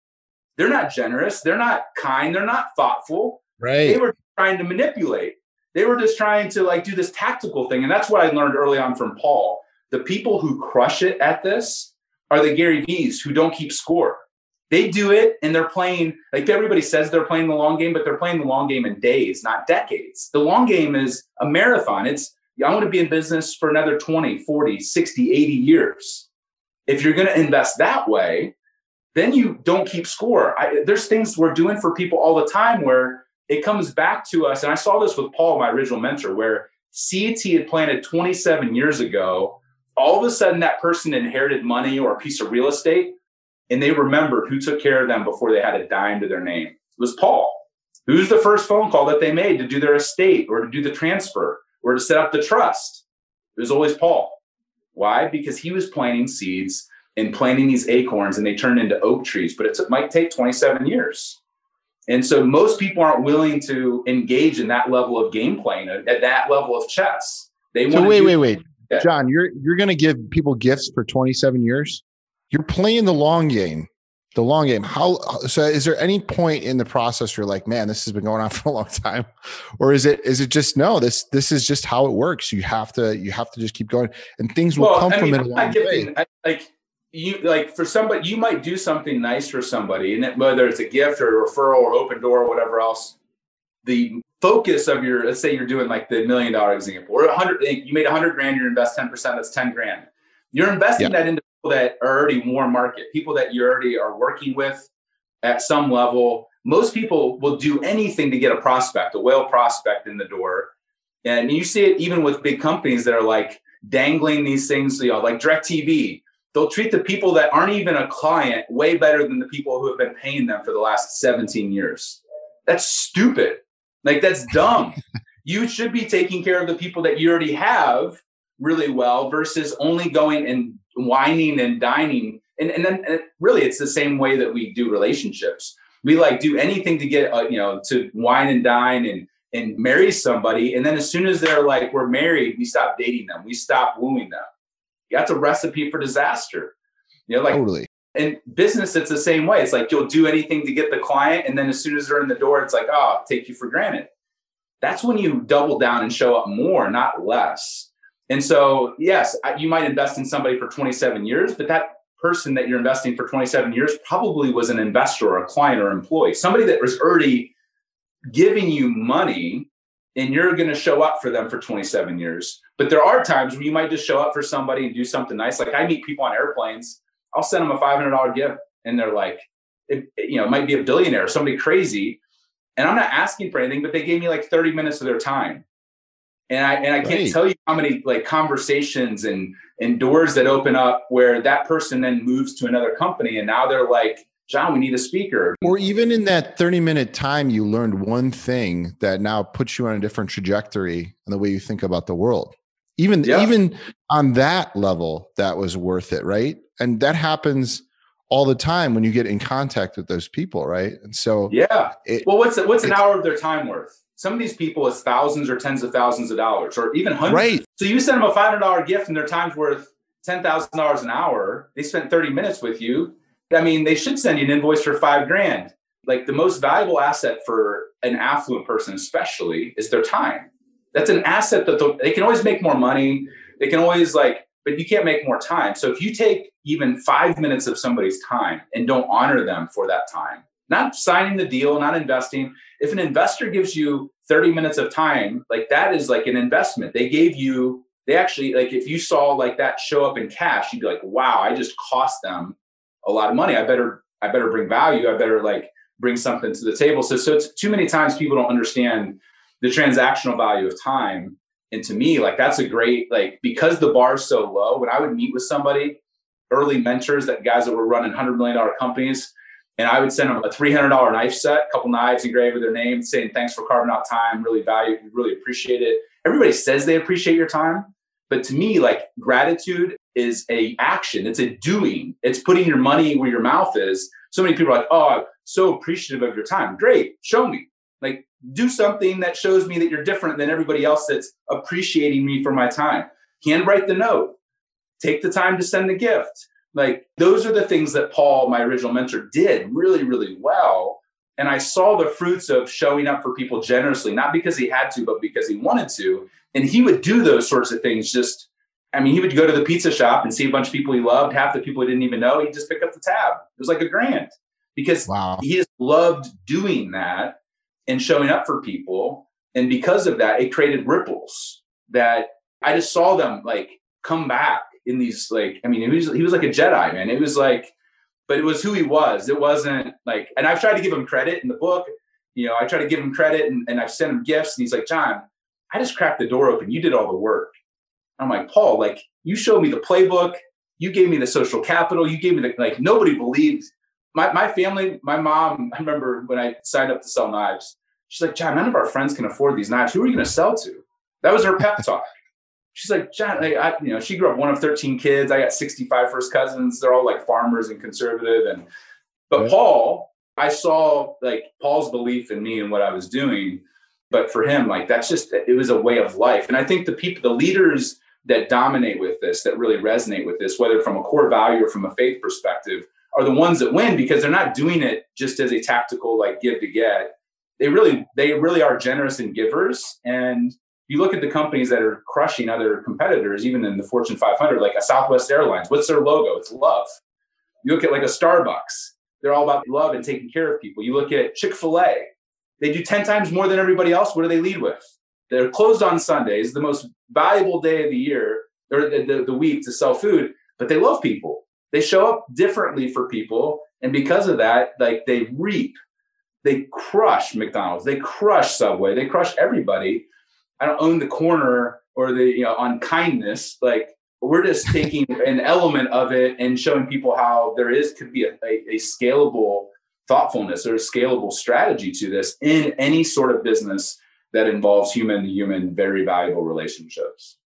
They're not generous. They're not kind. They're not thoughtful. Right. They were trying to manipulate. They were just trying to like do this tactical thing. And that's what I learned early on from Paul. The people who crush it at this are the Gary V's who don't keep score. They do it and they're playing, like everybody says they're playing the long game, but they're playing the long game in days, not decades. The long game is a marathon. It's, I want to be in business for another twenty, forty, sixty, eighty years. If you're going to invest that way, then you don't keep score. I, there's things we're doing for people all the time where it comes back to us. And I saw this with Paul, my original mentor, where C E T had planted twenty-seven years ago. All of a sudden, that person inherited money or a piece of real estate, and they remembered who took care of them before they had a dime to their name. It was Paul. Who's the first phone call that they made to do their estate or to do the transfer or to set up the trust? It was always Paul. Why? Because he was planting seeds and planting these acorns, and they turned into oak trees. But it took, might take twenty-seven years. And so most people aren't willing to engage in that level of game playing, at that level of chess. They want. So wait, do- wait, wait, yeah. John, you're you're going to give people gifts for twenty-seven years? You're playing the long game. The long game. How so? Is there any point in the process where you're like, man, this has been going on for a long time, or is it is it just no? This this is just how it works. You have to you have to just keep going, and things will well, come I mean, from it along the way. I, like you, like for somebody, you might do something nice for somebody, and it, whether it's a gift or a referral or open door or whatever else, the focus of your, let's say you're doing like the million dollar example, or a hundred. You made a hundred grand, you invest ten percent. That's ten grand. You're investing yeah. that into that are already warm market, people that you already are working with at some level. Most people will do anything to get a prospect, a whale prospect in the door. And you see it even with big companies that are like dangling these things, you know, like DirecTV. They'll treat the people that aren't even a client way better than the people who have been paying them for the last seventeen years. That's stupid. Like, that's dumb. You should be taking care of the people that you already have really well versus only going and whining and dining. And, and then and really, it's the same way that we do relationships. We like do anything to get, uh, you know, to wine and dine and, and marry somebody. And then as soon as they're like, we're married, we stop dating them. We stop wooing them. That's a recipe for disaster. You know, like totally. In business, it's the same way. It's like, you'll do anything to get the client. And then as soon as they're in the door, it's like, oh, I'll take you for granted. That's when you double down and show up more, not less. And so, yes, you might invest in somebody for twenty-seven years, but that person that you're investing for twenty-seven years probably was an investor or a client or employee, somebody that was already giving you money, and you're going to show up for them for twenty-seven years. But there are times where you might just show up for somebody and do something nice. Like, I meet people on airplanes, I'll send them a five hundred dollars gift, and they're like, it, you know, it might be a billionaire or somebody crazy. And I'm not asking for anything, but they gave me like thirty minutes of their time. And I and I can't right. tell you how many like conversations and, and doors that open up where that person then moves to another company, and now they're like, John, we need a speaker. Or even in that thirty minute time, you learned one thing that now puts you on a different trajectory in the way you think about the world. Even yeah. even on that level, that was worth it, right? And that happens all the time when you get in contact with those people, right? And so yeah. It, well, what's what's an hour of their time worth? Some of these people, it's thousands or tens of thousands of dollars, or even hundreds. Right. So you send them a five hundred dollars gift, and their time's worth ten thousand dollars an hour. They spent thirty minutes with you. I mean, they should send you an invoice for five grand. Like, the most valuable asset for an affluent person, especially, is their time. That's an asset that they can always make more money. They can always like, but you can't make more time. So if you take even five minutes of somebody's time and don't honor them for that time, not signing the deal, not investing. If an investor gives you thirty minutes of time, like, that is like an investment. They gave you, they actually, like, if you saw like that show up in cash, you'd be like, wow, I just cost them a lot of money. I better, I better bring value. I better like bring something to the table. So, so it's too many times people don't understand the transactional value of time. And to me, like, that's a great, like, because the bar's so low, when I would meet with somebody, early mentors, that guys that were running one hundred million dollars companies, and I would send them a three hundred dollars knife set, a couple knives engraved with their name, saying, thanks for carving out time, really value, really appreciate it. Everybody says they appreciate your time. But to me, like, gratitude is a action. It's a doing. It's putting your money where your mouth is. So many people are like, oh, I'm so appreciative of your time. Great. Show me. Like, do something that shows me that you're different than everybody else that's appreciating me for my time. Handwrite the note. Take the time to send the gift. Like, those are the things that Paul, my original mentor, did really, really well. And I saw the fruits of showing up for people generously, not because he had to, but because he wanted to. And he would do those sorts of things. Just, I mean, he would go to the pizza shop and see a bunch of people he loved, half the people he didn't even know. He'd just pick up the tab. It was like a grand, because wow. he just loved doing that and showing up for people. And because of that, it created ripples that I just saw them like come back. In these, like, I mean, he was, he was like a Jedi, man. It was like, but it was who he was. It wasn't like, and I've tried to give him credit in the book. You know, I try to give him credit, and, and I've sent him gifts. And he's like, John, I just cracked the door open. You did all the work. And I'm like, Paul, like, you showed me the playbook. You gave me the social capital. You gave me the, like, nobody believed. My, my family, my mom, I remember when I signed up to sell knives, she's like, John, none of our friends can afford these knives. Who are you going to sell to? That was her pep talk. she's like, John, like, I, you know, she grew up one of thirteen kids. I got sixty-five first cousins. They're all like farmers and conservative. And, but right. Paul, I saw like Paul's belief in me and what I was doing. But for him, like, that's just, it was a way of life. And I think the people, the leaders that dominate with this, that really resonate with this, whether from a core value or from a faith perspective, are the ones that win, because they're not doing it just as a tactical, like, give to get. They really, they really are generous and givers. And you look at the companies that are crushing other competitors, even in the Fortune five hundred, like a Southwest Airlines, what's their logo? It's love. You look at like a Starbucks, they're all about love and taking care of people. You look at Chick-fil-A, they do ten times more than everybody else. What do they lead with? They're closed on Sundays, the most valuable day of the year, or the, the, the week, to sell food, but they love people. They show up differently for people. And because of that, like, they reap, they crush McDonald's, they crush Subway, they crush everybody. I don't own the corner or the, you know, on kindness. Like, we're just taking an element of it and showing people how there is, could be a, a, a scalable thoughtfulness or a scalable strategy to this in any sort of business that involves human to human, very valuable relationships.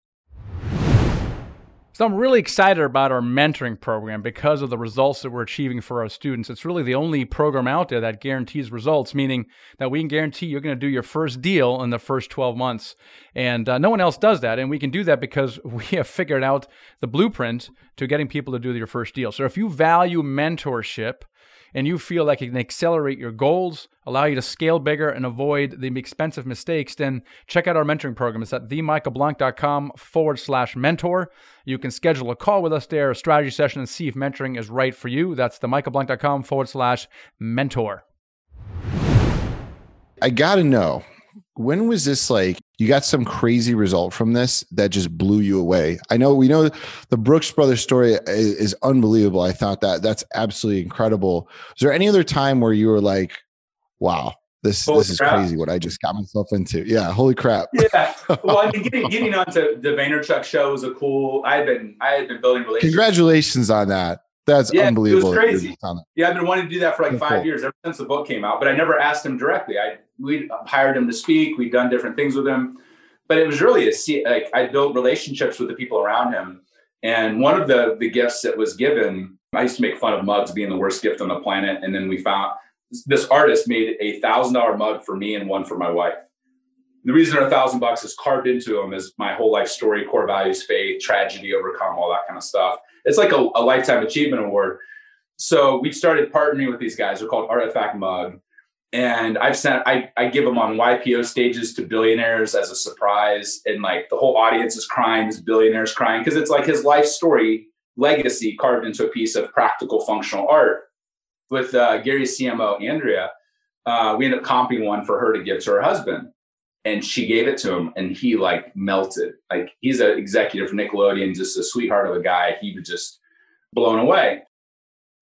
So I'm really excited about our mentoring program because of the results that we're achieving for our students. It's really the only program out there that guarantees results, meaning that we can guarantee you're going to do your first deal in the first twelve months. And uh, no one else does that. And we can do that because we have figured out the blueprint to getting people to do your first deal. So if you value mentorship and you feel like it can accelerate your goals, allow you to scale bigger and avoid the expensive mistakes, then check out our mentoring program. It's at themichaelblank.com forward slash mentor. You can schedule a call with us there, a strategy session, and see if mentoring is right for you. That's themichaelblank.com forward slash mentor. I got to know, when was this like, you got some crazy result from this that just blew you away? I know, we know the Brooks Brothers story is, is unbelievable. I thought that that's absolutely incredible. Is there any other time where you were like, wow, this, holy this is crap. Crazy what I just got myself into? Yeah. Holy crap. Yeah. Well, I mean, getting, getting onto the Vaynerchuk show was a cool, I've been, I had been building relationships. Congratulations on that. That's yeah, unbelievable. It was crazy. Yeah, I've been wanting to do that for like that's five cool. years, ever since the book came out, but I never asked him directly. I we hired him to speak. We'd done different things with him, but it was really a, like, I built relationships with the people around him. And one of the the gifts that was given, I used to make fun of mugs being the worst gift on the planet. And then we found this artist made a thousand dollar mug for me and one for my wife. The reason they're a thousand bucks is carved into them is my whole life story, core values, faith, tragedy, overcome, all that kind of stuff. It's like a, a lifetime achievement award. So we started partnering with these guys. They're called Artifact Mug. And I've sent, I, I give them on Y P O stages to billionaires as a surprise. And like the whole audience is crying, this billionaire's crying, because it's like his life story legacy carved into a piece of practical functional art. With uh, Gary's C M O, Andrea, uh, we ended up comping one for her to give to her husband. And she gave it to him, and he like melted. Like, he's an executive for Nickelodeon, just a sweetheart of a guy. He was just blown away.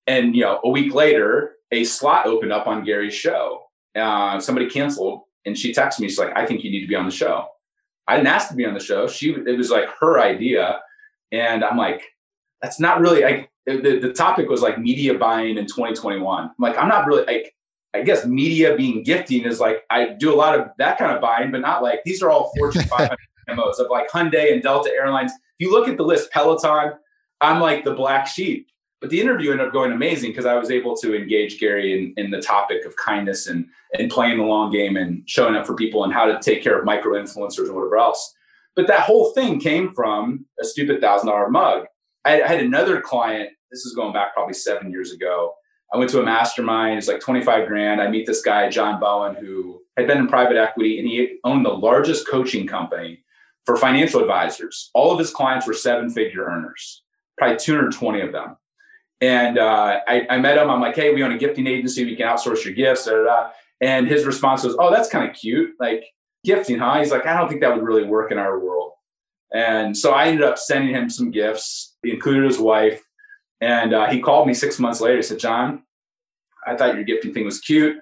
And, you know, a week later, a slot opened up on Gary's show. Uh, somebody canceled, and she texted me. She's like, I think you need to be on the show. I didn't ask to be on the show. She, it was like her idea. And I'm like, that's not really, I, the, the topic was like media buying in twenty twenty-one. I'm like, I'm not really like, I guess media being gifting is like, I do a lot of that kind of buying, but not like, these are all Fortune five hundred M Os of like Hyundai and Delta Airlines. If you look at the list, Peloton, I'm like the black sheep. But the interview ended up going amazing because I was able to engage Gary in, in the topic of kindness and, and playing the long game and showing up for people and how to take care of micro influencers and whatever else. But that whole thing came from a stupid thousand dollar mug. I, I had another client. This is going back probably seven years ago. I went to a mastermind. It's like twenty-five grand. I meet this guy, John Bowen, who had been in private equity, and he owned the largest coaching company for financial advisors. All of his clients were seven-figure earners, probably two hundred twenty of them. And uh, I, I met him. I'm like, hey, we own a gifting agency. We can outsource your gifts. Da, da, da. And his response was, oh, that's kind of cute. Like, gifting, huh? He's like, I don't think that would really work in our world. And so I ended up sending him some gifts, included his wife. And uh, he called me six months later. He said, John, I thought your gifting thing was cute.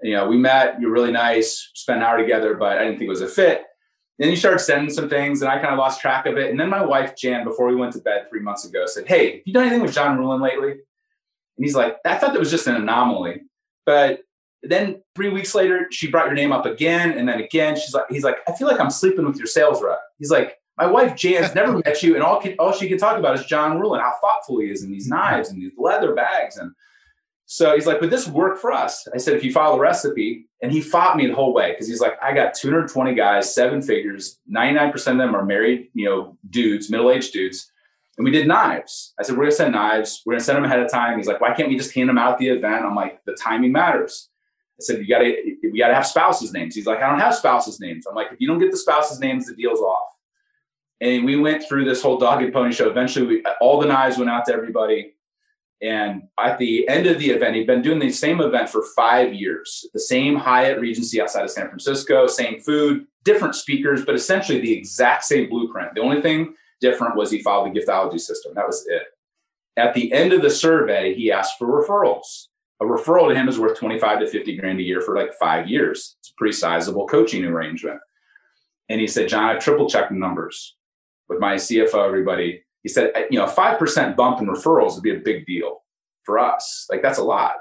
And, you know, we met, you're really nice, spent an hour together, but I didn't think it was a fit. Then you started sending some things, and I kind of lost track of it. And then my wife, Jan, before we went to bed three months ago, said, hey, have you done anything with John Ruhlin lately? And he's like, I thought that was just an anomaly. But then three weeks later, she brought your name up again. And then again, she's like, he's like, I feel like I'm sleeping with your sales rep. He's like, My wife, Jan's, never met you, and all, can, all she can talk about is John Ruhlin, how thoughtful he is, and these knives and these leather bags. And so he's like, but this worked for us. I said, if you follow the recipe, and he fought me the whole way, because he's like, I got two hundred twenty guys, seven figures, ninety-nine percent of them are married, you know, dudes, middle-aged dudes. And we did knives. I said, we're going to send knives. We're going to send them ahead of time. He's like, why can't we just hand them out at the event? I'm like, the timing matters. I said, you got to, we got to have spouses' names. He's like, I don't have spouses' names. I'm like, if you don't get the spouses' names, the deal's off. And we went through this whole dog and pony show. Eventually, we, all the knives went out to everybody. And at the end of the event, he'd been doing the same event for five years, the same Hyatt Regency outside of San Francisco, same food, different speakers, but essentially the exact same blueprint. The only thing different was he followed the Giftology system. That was it. At the end of the survey, he asked for referrals. A referral to him is worth twenty-five to fifty grand a year for like five years. It's a pretty sizable coaching arrangement. And he said, John, I've triple checked the numbers with my C F O, everybody. He said, you know, a five percent bump in referrals would be a big deal for us. Like, that's a lot.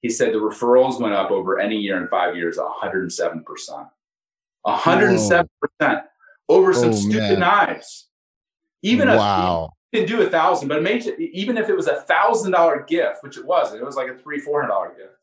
He said the referrals went up over any year in five years, one hundred seven percent. one hundred seven percent oh. over oh, some stupid man. knives. Even wow. a, you can do a thousand, but it made, even if it was a thousand dollar gift, which it wasn't, it was like a three, four hundred dollar gift.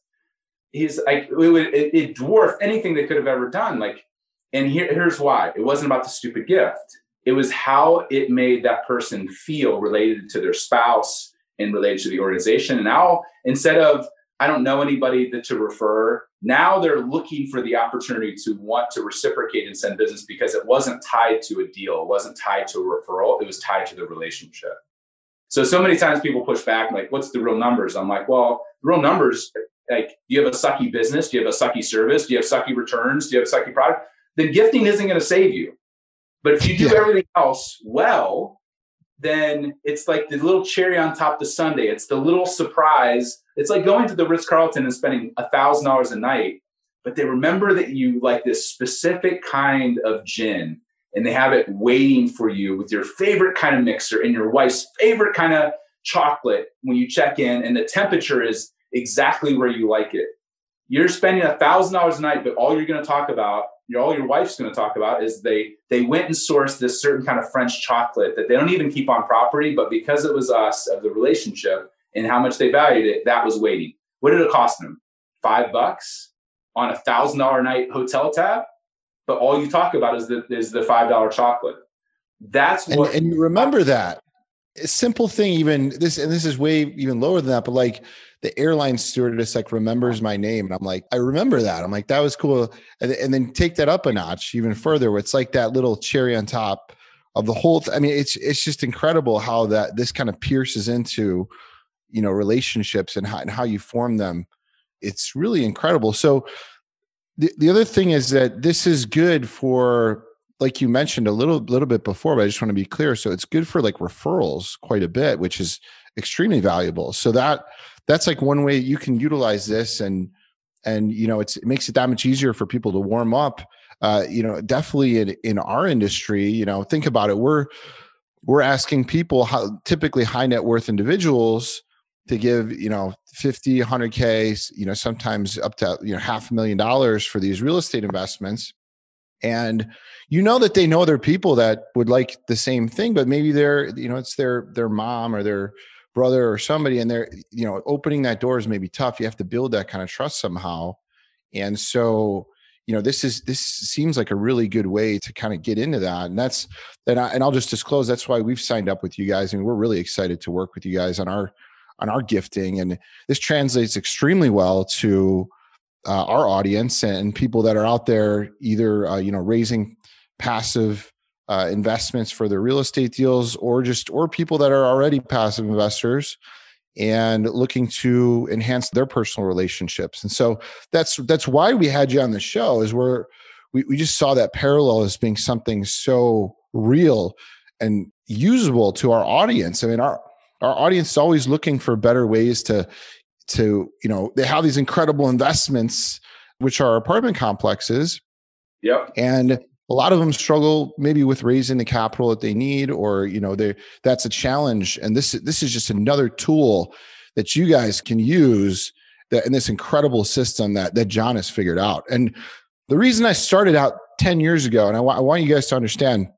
He's like, it would, it, it dwarfed anything they could have ever done. Like, and here, here's why: it wasn't about the stupid gift. It was how it made that person feel related to their spouse and related to the organization. And now, instead of I don't know anybody that to refer, now they're looking for the opportunity to want to reciprocate and send business, because it wasn't tied to a deal. It wasn't tied to a referral. It was tied to the relationship. So, so many times people push back, like, what's the real numbers? I'm like, well, the real numbers, like, do you have a sucky business? Do you have a sucky service? Do you have sucky returns? Do you have a sucky product? Then gifting isn't going to save you. But if you do yeah. everything else well, then it's like the little cherry on top of the sundae. It's the little surprise. It's like going to the Ritz-Carlton and spending one thousand dollars a night, but they remember that you like this specific kind of gin, and they have it waiting for you with your favorite kind of mixer and your wife's favorite kind of chocolate when you check in, and the temperature is exactly where you like it. You're spending one thousand dollars a night, but all you're going to talk about, you're, all your wife's going to talk about is they they went and sourced this certain kind of French chocolate that they don't even keep on property, but because it was us of the relationship, and how much they valued it, that was waiting. What did it cost them? Five bucks on a thousand dollar night hotel tab, but all you talk about is the is the five dollar chocolate. That's what. And, and you remember that a simple thing. Even this, and this is way even lower than that. But like the airline stewardess, like remembers my name, and I'm like, I remember that. I'm like, that was cool. And, and then take that up a notch even further, where it's like that little cherry on top of the whole. Th- I mean, it's it's just incredible how that this kind of pierces into, you know, relationships and how, and how you form them. It's really incredible. So the, the other thing is that this is good for, like you mentioned a little, little bit before, but I just want to be clear. So it's good for like referrals quite a bit, which is extremely valuable. So that that's like one way you can utilize this, and, and, you know, it's, it makes it that much easier for people to warm up. Uh, you know, definitely in, in our industry, you know, think about it. We're, we're asking people, how typically high net worth individuals, to give, you know, fifty, a hundred K, you know, sometimes up to, you know, half a million dollars for these real estate investments. And you know that they know other people that would like the same thing, but maybe they're, you know, it's their, their mom or their brother or somebody, and they're, you know, opening that door is maybe tough. You have to build that kind of trust somehow. And so, you know, this is, this seems like a really good way to kind of get into that. And that's, and, I, and I'll just disclose, that's why we've signed up with you guys. I mean, we're really excited to work with you guys on our, on our gifting. And this translates extremely well to uh, our audience and people that are out there either, uh, you know, raising passive uh, investments for their real estate deals, or just, or people that are already passive investors and looking to enhance their personal relationships. And so that's, that's why we had you on the show, is we're, we, we just saw that parallel as being something so real and usable to our audience. I mean, our, Our audience is always looking for better ways to, to, you know, they have these incredible investments, which are apartment complexes. Yep. And a lot of them struggle maybe with raising the capital that they need, or, you know, they, that's a challenge. And this, this is just another tool that you guys can use that in this incredible system that, that John has figured out. And the reason I started out ten years ago, and I, w- I want you guys to understand,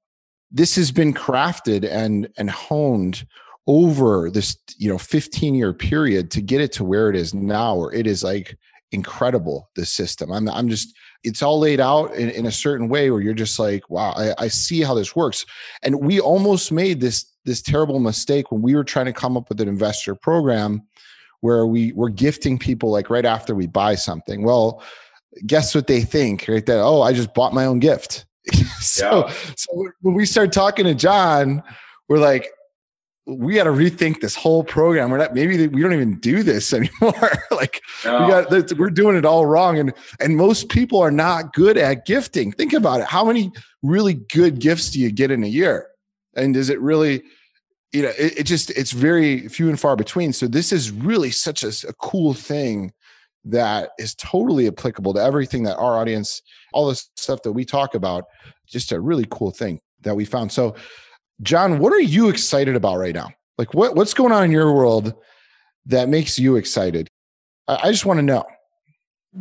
this has been crafted and and honed over this, you know, fifteen year period to get it to where it is now, or it is like incredible, this system. I'm I'm just, it's all laid out in, in a certain way where you're just like, wow, I, I see how this works. And we almost made this, this terrible mistake when we were trying to come up with an investor program where we were gifting people like right after we buy something. Well, guess what they think, right? That, oh, I just bought my own gift. so, yeah. so when we started talking to John, we're like, we got to rethink this whole program. We're not, maybe we don't even do this anymore. like no. we got, we're doing it all wrong. And, and most people are not good at gifting. Think about it. How many really good gifts do you get in a year? And does it really, you know, it, it just, it's very few and far between. So this is really such a, a cool thing that is totally applicable to everything that our audience, all the stuff that we talk about, just a really cool thing that we found. So John, what are you excited about right now? Like what, what's going on in your world that makes you excited? I, I just want to know.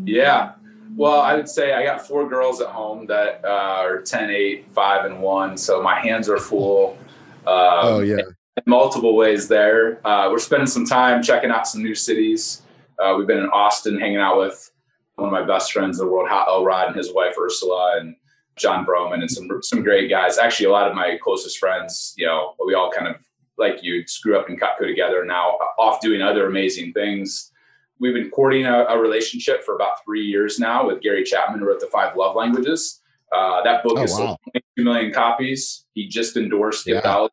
Yeah. Well, I would say I got four girls at home that uh, are ten, eight, five, and one. So my hands are full. Um, oh, yeah. In multiple ways there. Uh, we're spending some time checking out some new cities. Uh, we've been in Austin hanging out with one of my best friends in the world, Elrod, and his wife, Ursula, and John Broman, and some some great guys. Actually, a lot of my closest friends, you know, we all kind of, like you, screw up in Cutco together now, off doing other amazing things. We've been courting a, a relationship for about three years now with Gary Chapman, who wrote The Five Love Languages. Uh, that book oh, is wow. like twenty-two million copies. He just endorsed yeah. Giftology.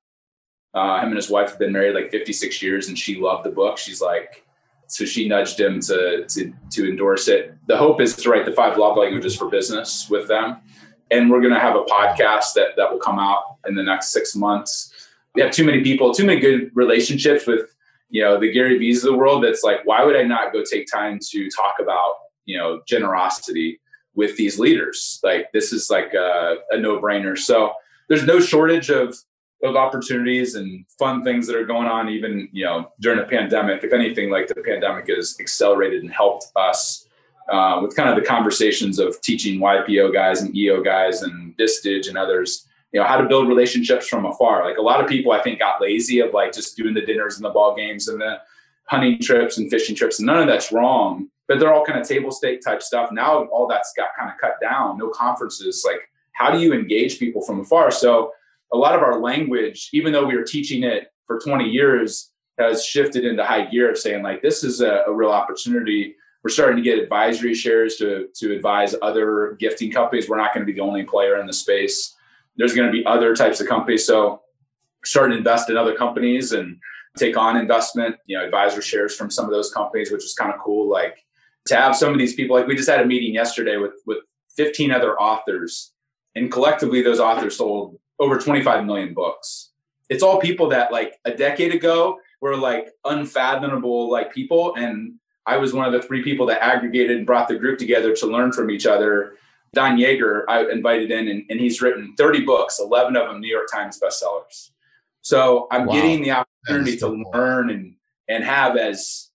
Uh, him and his wife have been married like fifty-six years, and she loved the book. She's like, so she nudged him to, to, to endorse it. The hope is to write The Five Love Languages for Business with them. And we're going to have a podcast that, that will come out in the next six months. We have too many people, too many good relationships with, you know, the Gary V's of the world. That's like, why would I not go take time to talk about, you know, generosity with these leaders? Like, this is like a, a no brainer. So there's no shortage of, of opportunities and fun things that are going on, even, you know, during a pandemic. If anything, like the pandemic has accelerated and helped us Uh, with kind of the conversations of teaching Y P O guys and E O guys and Vistage and others, you know, how to build relationships from afar. Like a lot of people, I think, got lazy of like just doing the dinners and the ball games and the hunting trips and fishing trips. And none of that's wrong, but they're all kind of table stake type stuff. Now all that's got kind of cut down, no conferences. Like, how do you engage people from afar? So a lot of our language, even though we were teaching it for twenty years, has shifted into high gear of saying like, this is a, a real opportunity. We're starting to get advisory shares to, to advise other gifting companies. We're not going to be the only player in the space. There's going to be other types of companies. So start to invest in other companies and take on investment, you know, advisor shares from some of those companies, which is kind of cool. Like to have some of these people, like we just had a meeting yesterday with, with fifteen other authors, and collectively those authors sold over twenty-five million books. It's all people that like a decade ago were like unfathomable, like people. And I was one of the three people that aggregated and brought the group together to learn from each other. Don Yeager, I invited in, and, and he's written thirty books, eleven of them New York Times bestsellers. So I'm wow. getting the opportunity to cool. learn and and have, as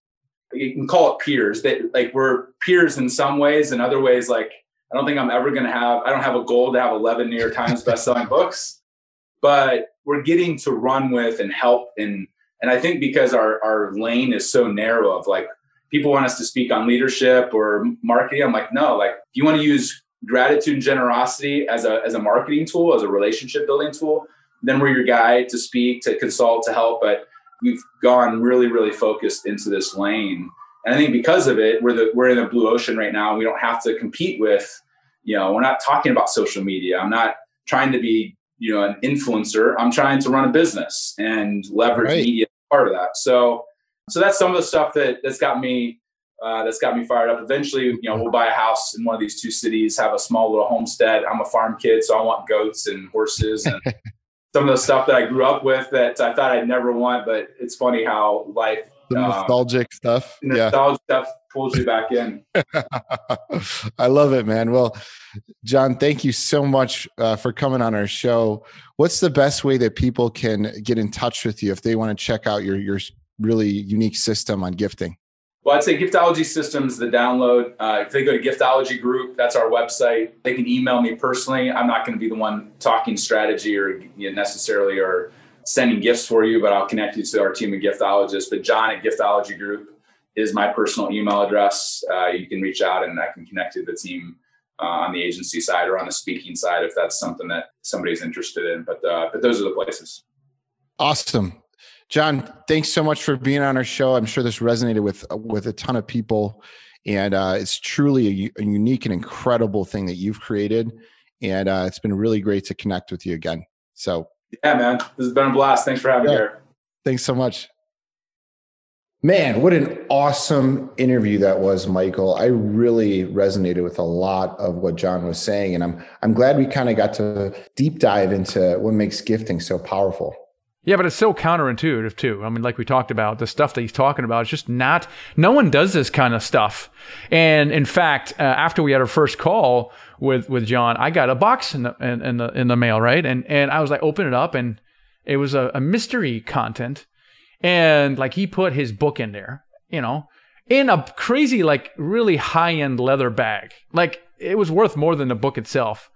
you can call it, peers. That like we're peers in some ways, in other ways, like I don't think I'm ever going to have. I don't have a goal to have eleven New York Times bestselling books, but we're getting to run with and help. and And I think because our our lane is so narrow of like. People want us to speak on leadership or marketing. I'm like, no, like if you want to use gratitude and generosity as a, as a marketing tool, as a relationship building tool, then we're your guy to speak, to consult, to help. But we've gone really, really focused into this lane. And I think because of it, we're the, we're in the blue ocean right now. We don't have to compete with, you know, we're not talking about social media. I'm not trying to be, you know, an influencer. I'm trying to run a business and leverage right. media as part of that. So So that's some of the stuff that, that's got me uh, that's got me fired up. Eventually, you know, we'll buy a house in one of these two cities, have a small little homestead. I'm a farm kid, so I want goats and horses and some of the stuff that I grew up with that I thought I'd never want. But it's funny how life the um, nostalgic stuff, nostalgic yeah. stuff pulls you back in. I love it, man. Well, John, thank you so much uh, for coming on our show. What's the best way that people can get in touch with you if they want to check out your your really unique system on gifting? Well, I'd say Giftology Systems, the download. Uh, if they go to Giftology Group, that's our website. They can email me personally. I'm not going to be the one talking strategy or you know, necessarily or sending gifts for you, but I'll connect you to our team of giftologists. But John at Giftology Group is my personal email address. Uh, you can reach out and I can connect you to the team uh, on the agency side or on the speaking side if that's something that somebody's interested in. But uh, but those are the places. Awesome. John, thanks so much for being on our show. I'm sure this resonated with with a ton of people, and uh, it's truly a, a unique and incredible thing that you've created, and uh, it's been really great to connect with you again. So, yeah, man, this has been a blast. Thanks for having me here. Thanks so much. Man, what an awesome interview that was, Michael. I really resonated with a lot of what John was saying, and I'm I'm glad we kind of got to deep dive into what makes gifting so powerful. Yeah, but it's so counterintuitive too. I mean, like we talked about, the stuff that he's talking about is just not, no one does this kind of stuff. And in fact, uh, after we had our first call with, with John, I got a box in the, in, in the, in the mail, right? And, and I was like, open it up, and it was a, a mystery content. And like he put his book in there, you know, in a crazy, like really high end leather bag. Like it was worth more than the book itself.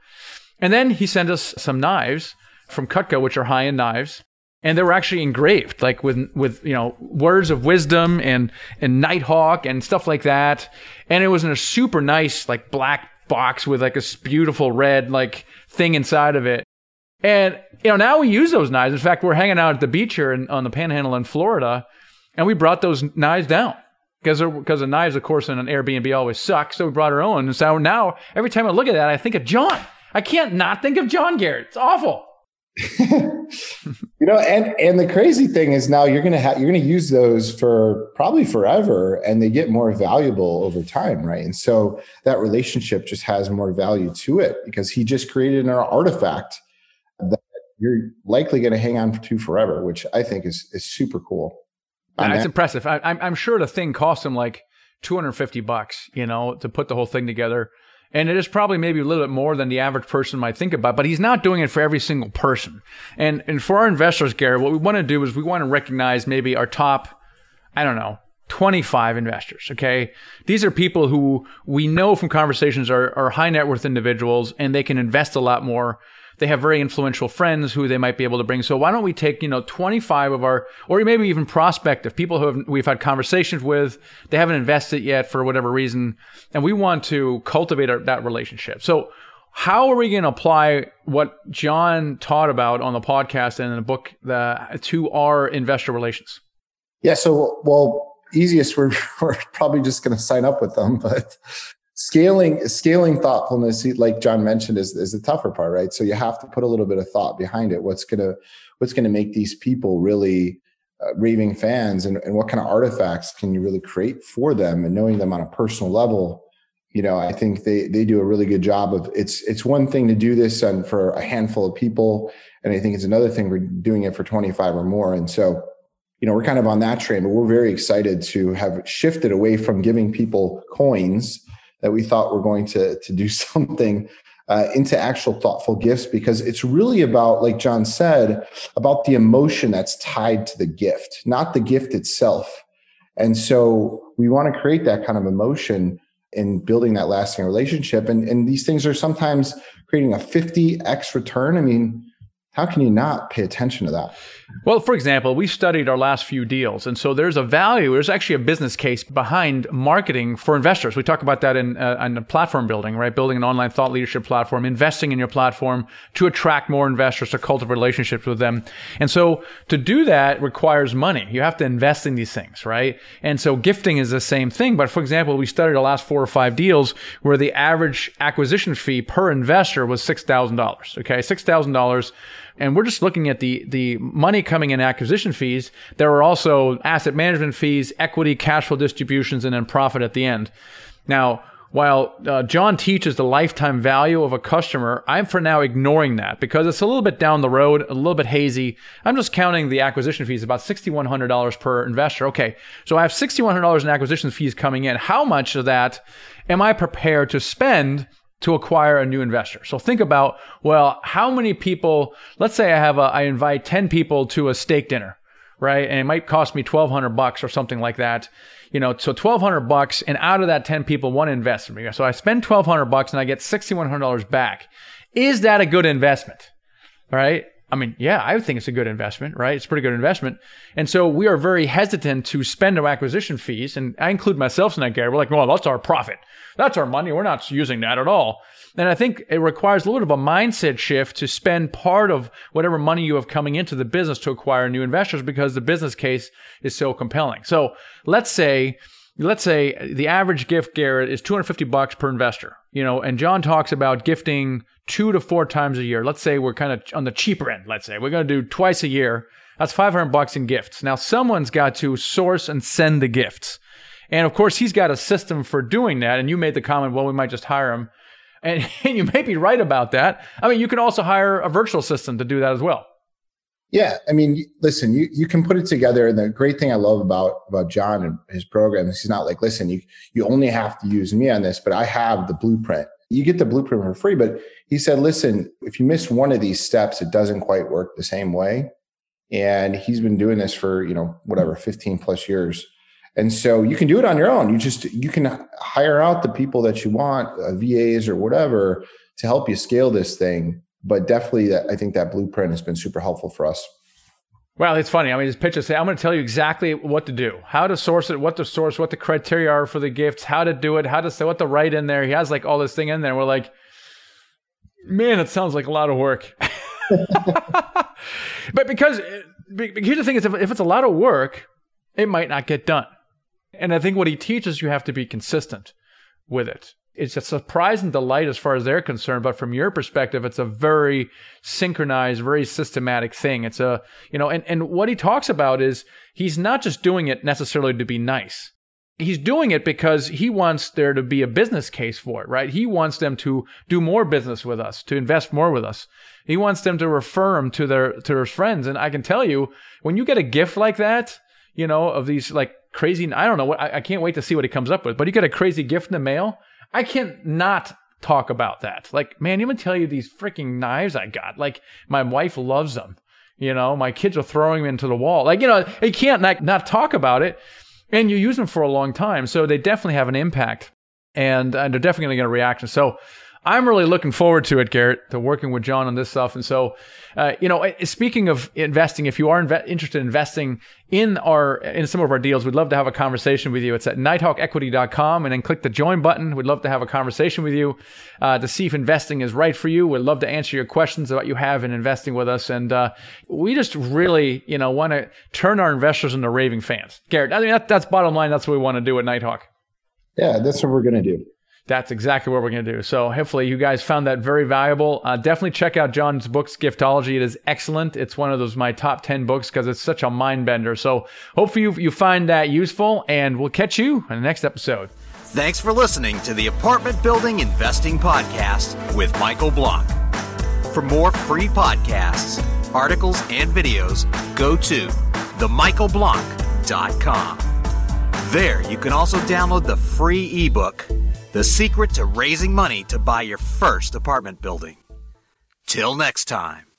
And then he sent us some knives from Cutco, which are high end knives. And they were actually engraved, like with, with, you know, words of wisdom and, and Nighthawk and stuff like that. And it was in a super nice, like black box with like a beautiful red, like thing inside of it. And, you know, now we use those knives. In fact, we're hanging out at the beach here in, on the Panhandle in Florida. And we brought those knives down because, because the knives, of course, in an Airbnb always suck. So we brought our own. And so now every time I look at that, I think of John. I can't not think of John Garrett. It's awful. you know, and, and the crazy thing is now you're going to have, you're going to use those for probably forever, and they get more valuable over time. Right. And so that relationship just has more value to it because he just created an artifact that you're likely going to hang on to forever, which I think is, is super cool. That's that. impressive. I, I'm, I'm sure the thing cost him like two hundred fifty bucks, you know, to put the whole thing together. And it is probably maybe a little bit more than the average person might think about, but he's not doing it for every single person. And and for our investors, Gary, what we want to do is we want to recognize maybe our top, I don't know, twenty-five investors, okay? These are people who we know from conversations are, are high net worth individuals, and they can invest a lot more. They have very influential friends who they might be able to bring. So why don't we take, you know, twenty-five of our, or maybe even prospective people who have, we've had conversations with, they haven't invested yet for whatever reason, and we want to cultivate our, that relationship. So how are we going to apply what John taught about on the podcast and in the book the, to our investor relations? Yeah. So, well, easiest, we're, we're probably just going to sign up with them, but Scaling, scaling thoughtfulness, like John mentioned, is, is the tougher part, right? So you have to put a little bit of thought behind it. What's gonna, what's gonna make these people really uh, raving fans, and, and what kind of artifacts can you really create for them? And knowing them on a personal level, you know, I think they they do a really good job of. It's it's one thing to do this and for a handful of people, and I think it's another thing we're doing it for twenty-five or more. And so, you know, we're kind of on that train, but we're very excited to have shifted away from giving people coins that we thought we're going to, to do something uh, into actual thoughtful gifts, because it's really about, like John said, about the emotion that's tied to the gift, not the gift itself. And so we want to create that kind of emotion in building that lasting relationship. And, and these things are sometimes creating a fifty X return. I mean, how can you not pay attention to that? Well, for example, we studied our last few deals. And so there's a value, there's actually a business case behind marketing for investors. We talk about that in, uh, in the platform building, right? Building an online thought leadership platform, investing in your platform to attract more investors, to cultivate relationships with them. And so to do that requires money. You have to invest in these things, right? And so gifting is the same thing. But for example, we studied our last four or five deals where the average acquisition fee per investor was six thousand dollars, okay? six thousand dollars. And we're just looking at the the money coming in acquisition fees. There are also asset management fees, equity, cash flow distributions, and then profit at the end. Now, while uh, John teaches the lifetime value of a customer, I'm for now ignoring that because it's a little bit down the road, a little bit hazy. I'm just counting the acquisition fees, about six thousand one hundred dollars per investor. Okay, so I have six thousand one hundred dollars in acquisition fees coming in. How much of that am I prepared to spend to acquire a new investor? So think about, well, how many people, let's say I have a, I invite ten people to a steak dinner, right? And it might cost me twelve hundred bucks or something like that. You know, so twelve hundred bucks, and out of that ten people, one invests in me. So I spend twelve hundred bucks and I get sixty-one hundred dollars back. Is that a good investment? Right? I mean, yeah, I think it's a good investment, right? It's a pretty good investment. And so we are very hesitant to spend our acquisition fees. And I include myself in that, Gary. We're like, well, that's our profit. That's our money. We're not using that at all. And I think it requires a little bit of a mindset shift to spend part of whatever money you have coming into the business to acquire new investors, because the business case is so compelling. So let's say, let's say the average gift, Garrett, is two hundred fifty bucks per investor, you know, and John talks about gifting two to four times a year. Let's say we're kind of on the cheaper end. Let's say we're going to do twice a year. That's five hundred bucks in gifts. Now someone's got to source and send the gifts. And of course, he's got a system for doing that. And you made the comment, well, we might just hire him. And you may be right about that. I mean, you can also hire a virtual assistant to do that as well. Yeah. I mean, listen, you, you can put it together. And the great thing I love about, about John and his program is he's not like, listen, you, you only have to use me on this, but I have the blueprint. You get the blueprint for free. But he said, listen, if you miss one of these steps, it doesn't quite work the same way. And he's been doing this for, you know, whatever, fifteen plus years. And so you can do it on your own. You just, you can hire out the people that you want, uh, V As or whatever, to help you scale this thing. But definitely that, I think that blueprint has been super helpful for us. Well, it's funny. I mean, his pitches say, I'm going to tell you exactly what to do, how to source it, what to source, what the criteria are for the gifts, how to do it, how to say what to write in there. He has like all this thing in there. We're like, man, it sounds like a lot of work. But because, here's the thing is, if it's a lot of work, it might not get done. And I think what he teaches, you have to be consistent with it. It's a surprise and delight as far as they're concerned. But from your perspective, it's a very synchronized, very systematic thing. It's a, you know, and, and what he talks about is he's not just doing it necessarily to be nice. He's doing it because he wants there to be a business case for it, right? He wants them to do more business with us, to invest more with us. He wants them to refer them to their, to their friends. And I can tell you, when you get a gift like that, you know, of these like crazy, I don't know, I, I can't wait to see what he comes up with, but you get a crazy gift in the mail. I can't not talk about that. Like, man, I'm going to tell you these freaking knives I got. Like, my wife loves them. You know, my kids are throwing them into the wall. Like, you know, I can't not, not talk about it. And you use them for a long time. So they definitely have an impact. And, and they're definitely going to get a reaction. So I'm really looking forward to it, Garrett, to working with John on this stuff. And so, uh, you know, speaking of investing, if you are inve- interested in investing in our in some of our deals, we'd love to have a conversation with you. It's at nighthawk equity dot com, and then click the join button. We'd love to have a conversation with you uh, to see if investing is right for you. We'd love to answer your questions about you have in investing with us. And uh, we just really, you know, want to turn our investors into raving fans. Garrett, I mean, that, that's bottom line. That's what we want to do at Nighthawk. Yeah, that's what we're going to do. That's exactly what we're going to do. So hopefully you guys found that very valuable. Uh, definitely check out John's books, Giftology. It is excellent. It's one of those my top ten books because it's such a mind bender. So hopefully you, you find that useful, and we'll catch you in the next episode. Thanks for listening to the Apartment Building Investing Podcast with Michael Block. For more free podcasts, articles, and videos, go to the michael block dot com. There you can also download the free ebook, The Secret to Raising Money to Buy Your First Apartment Building. Till next time.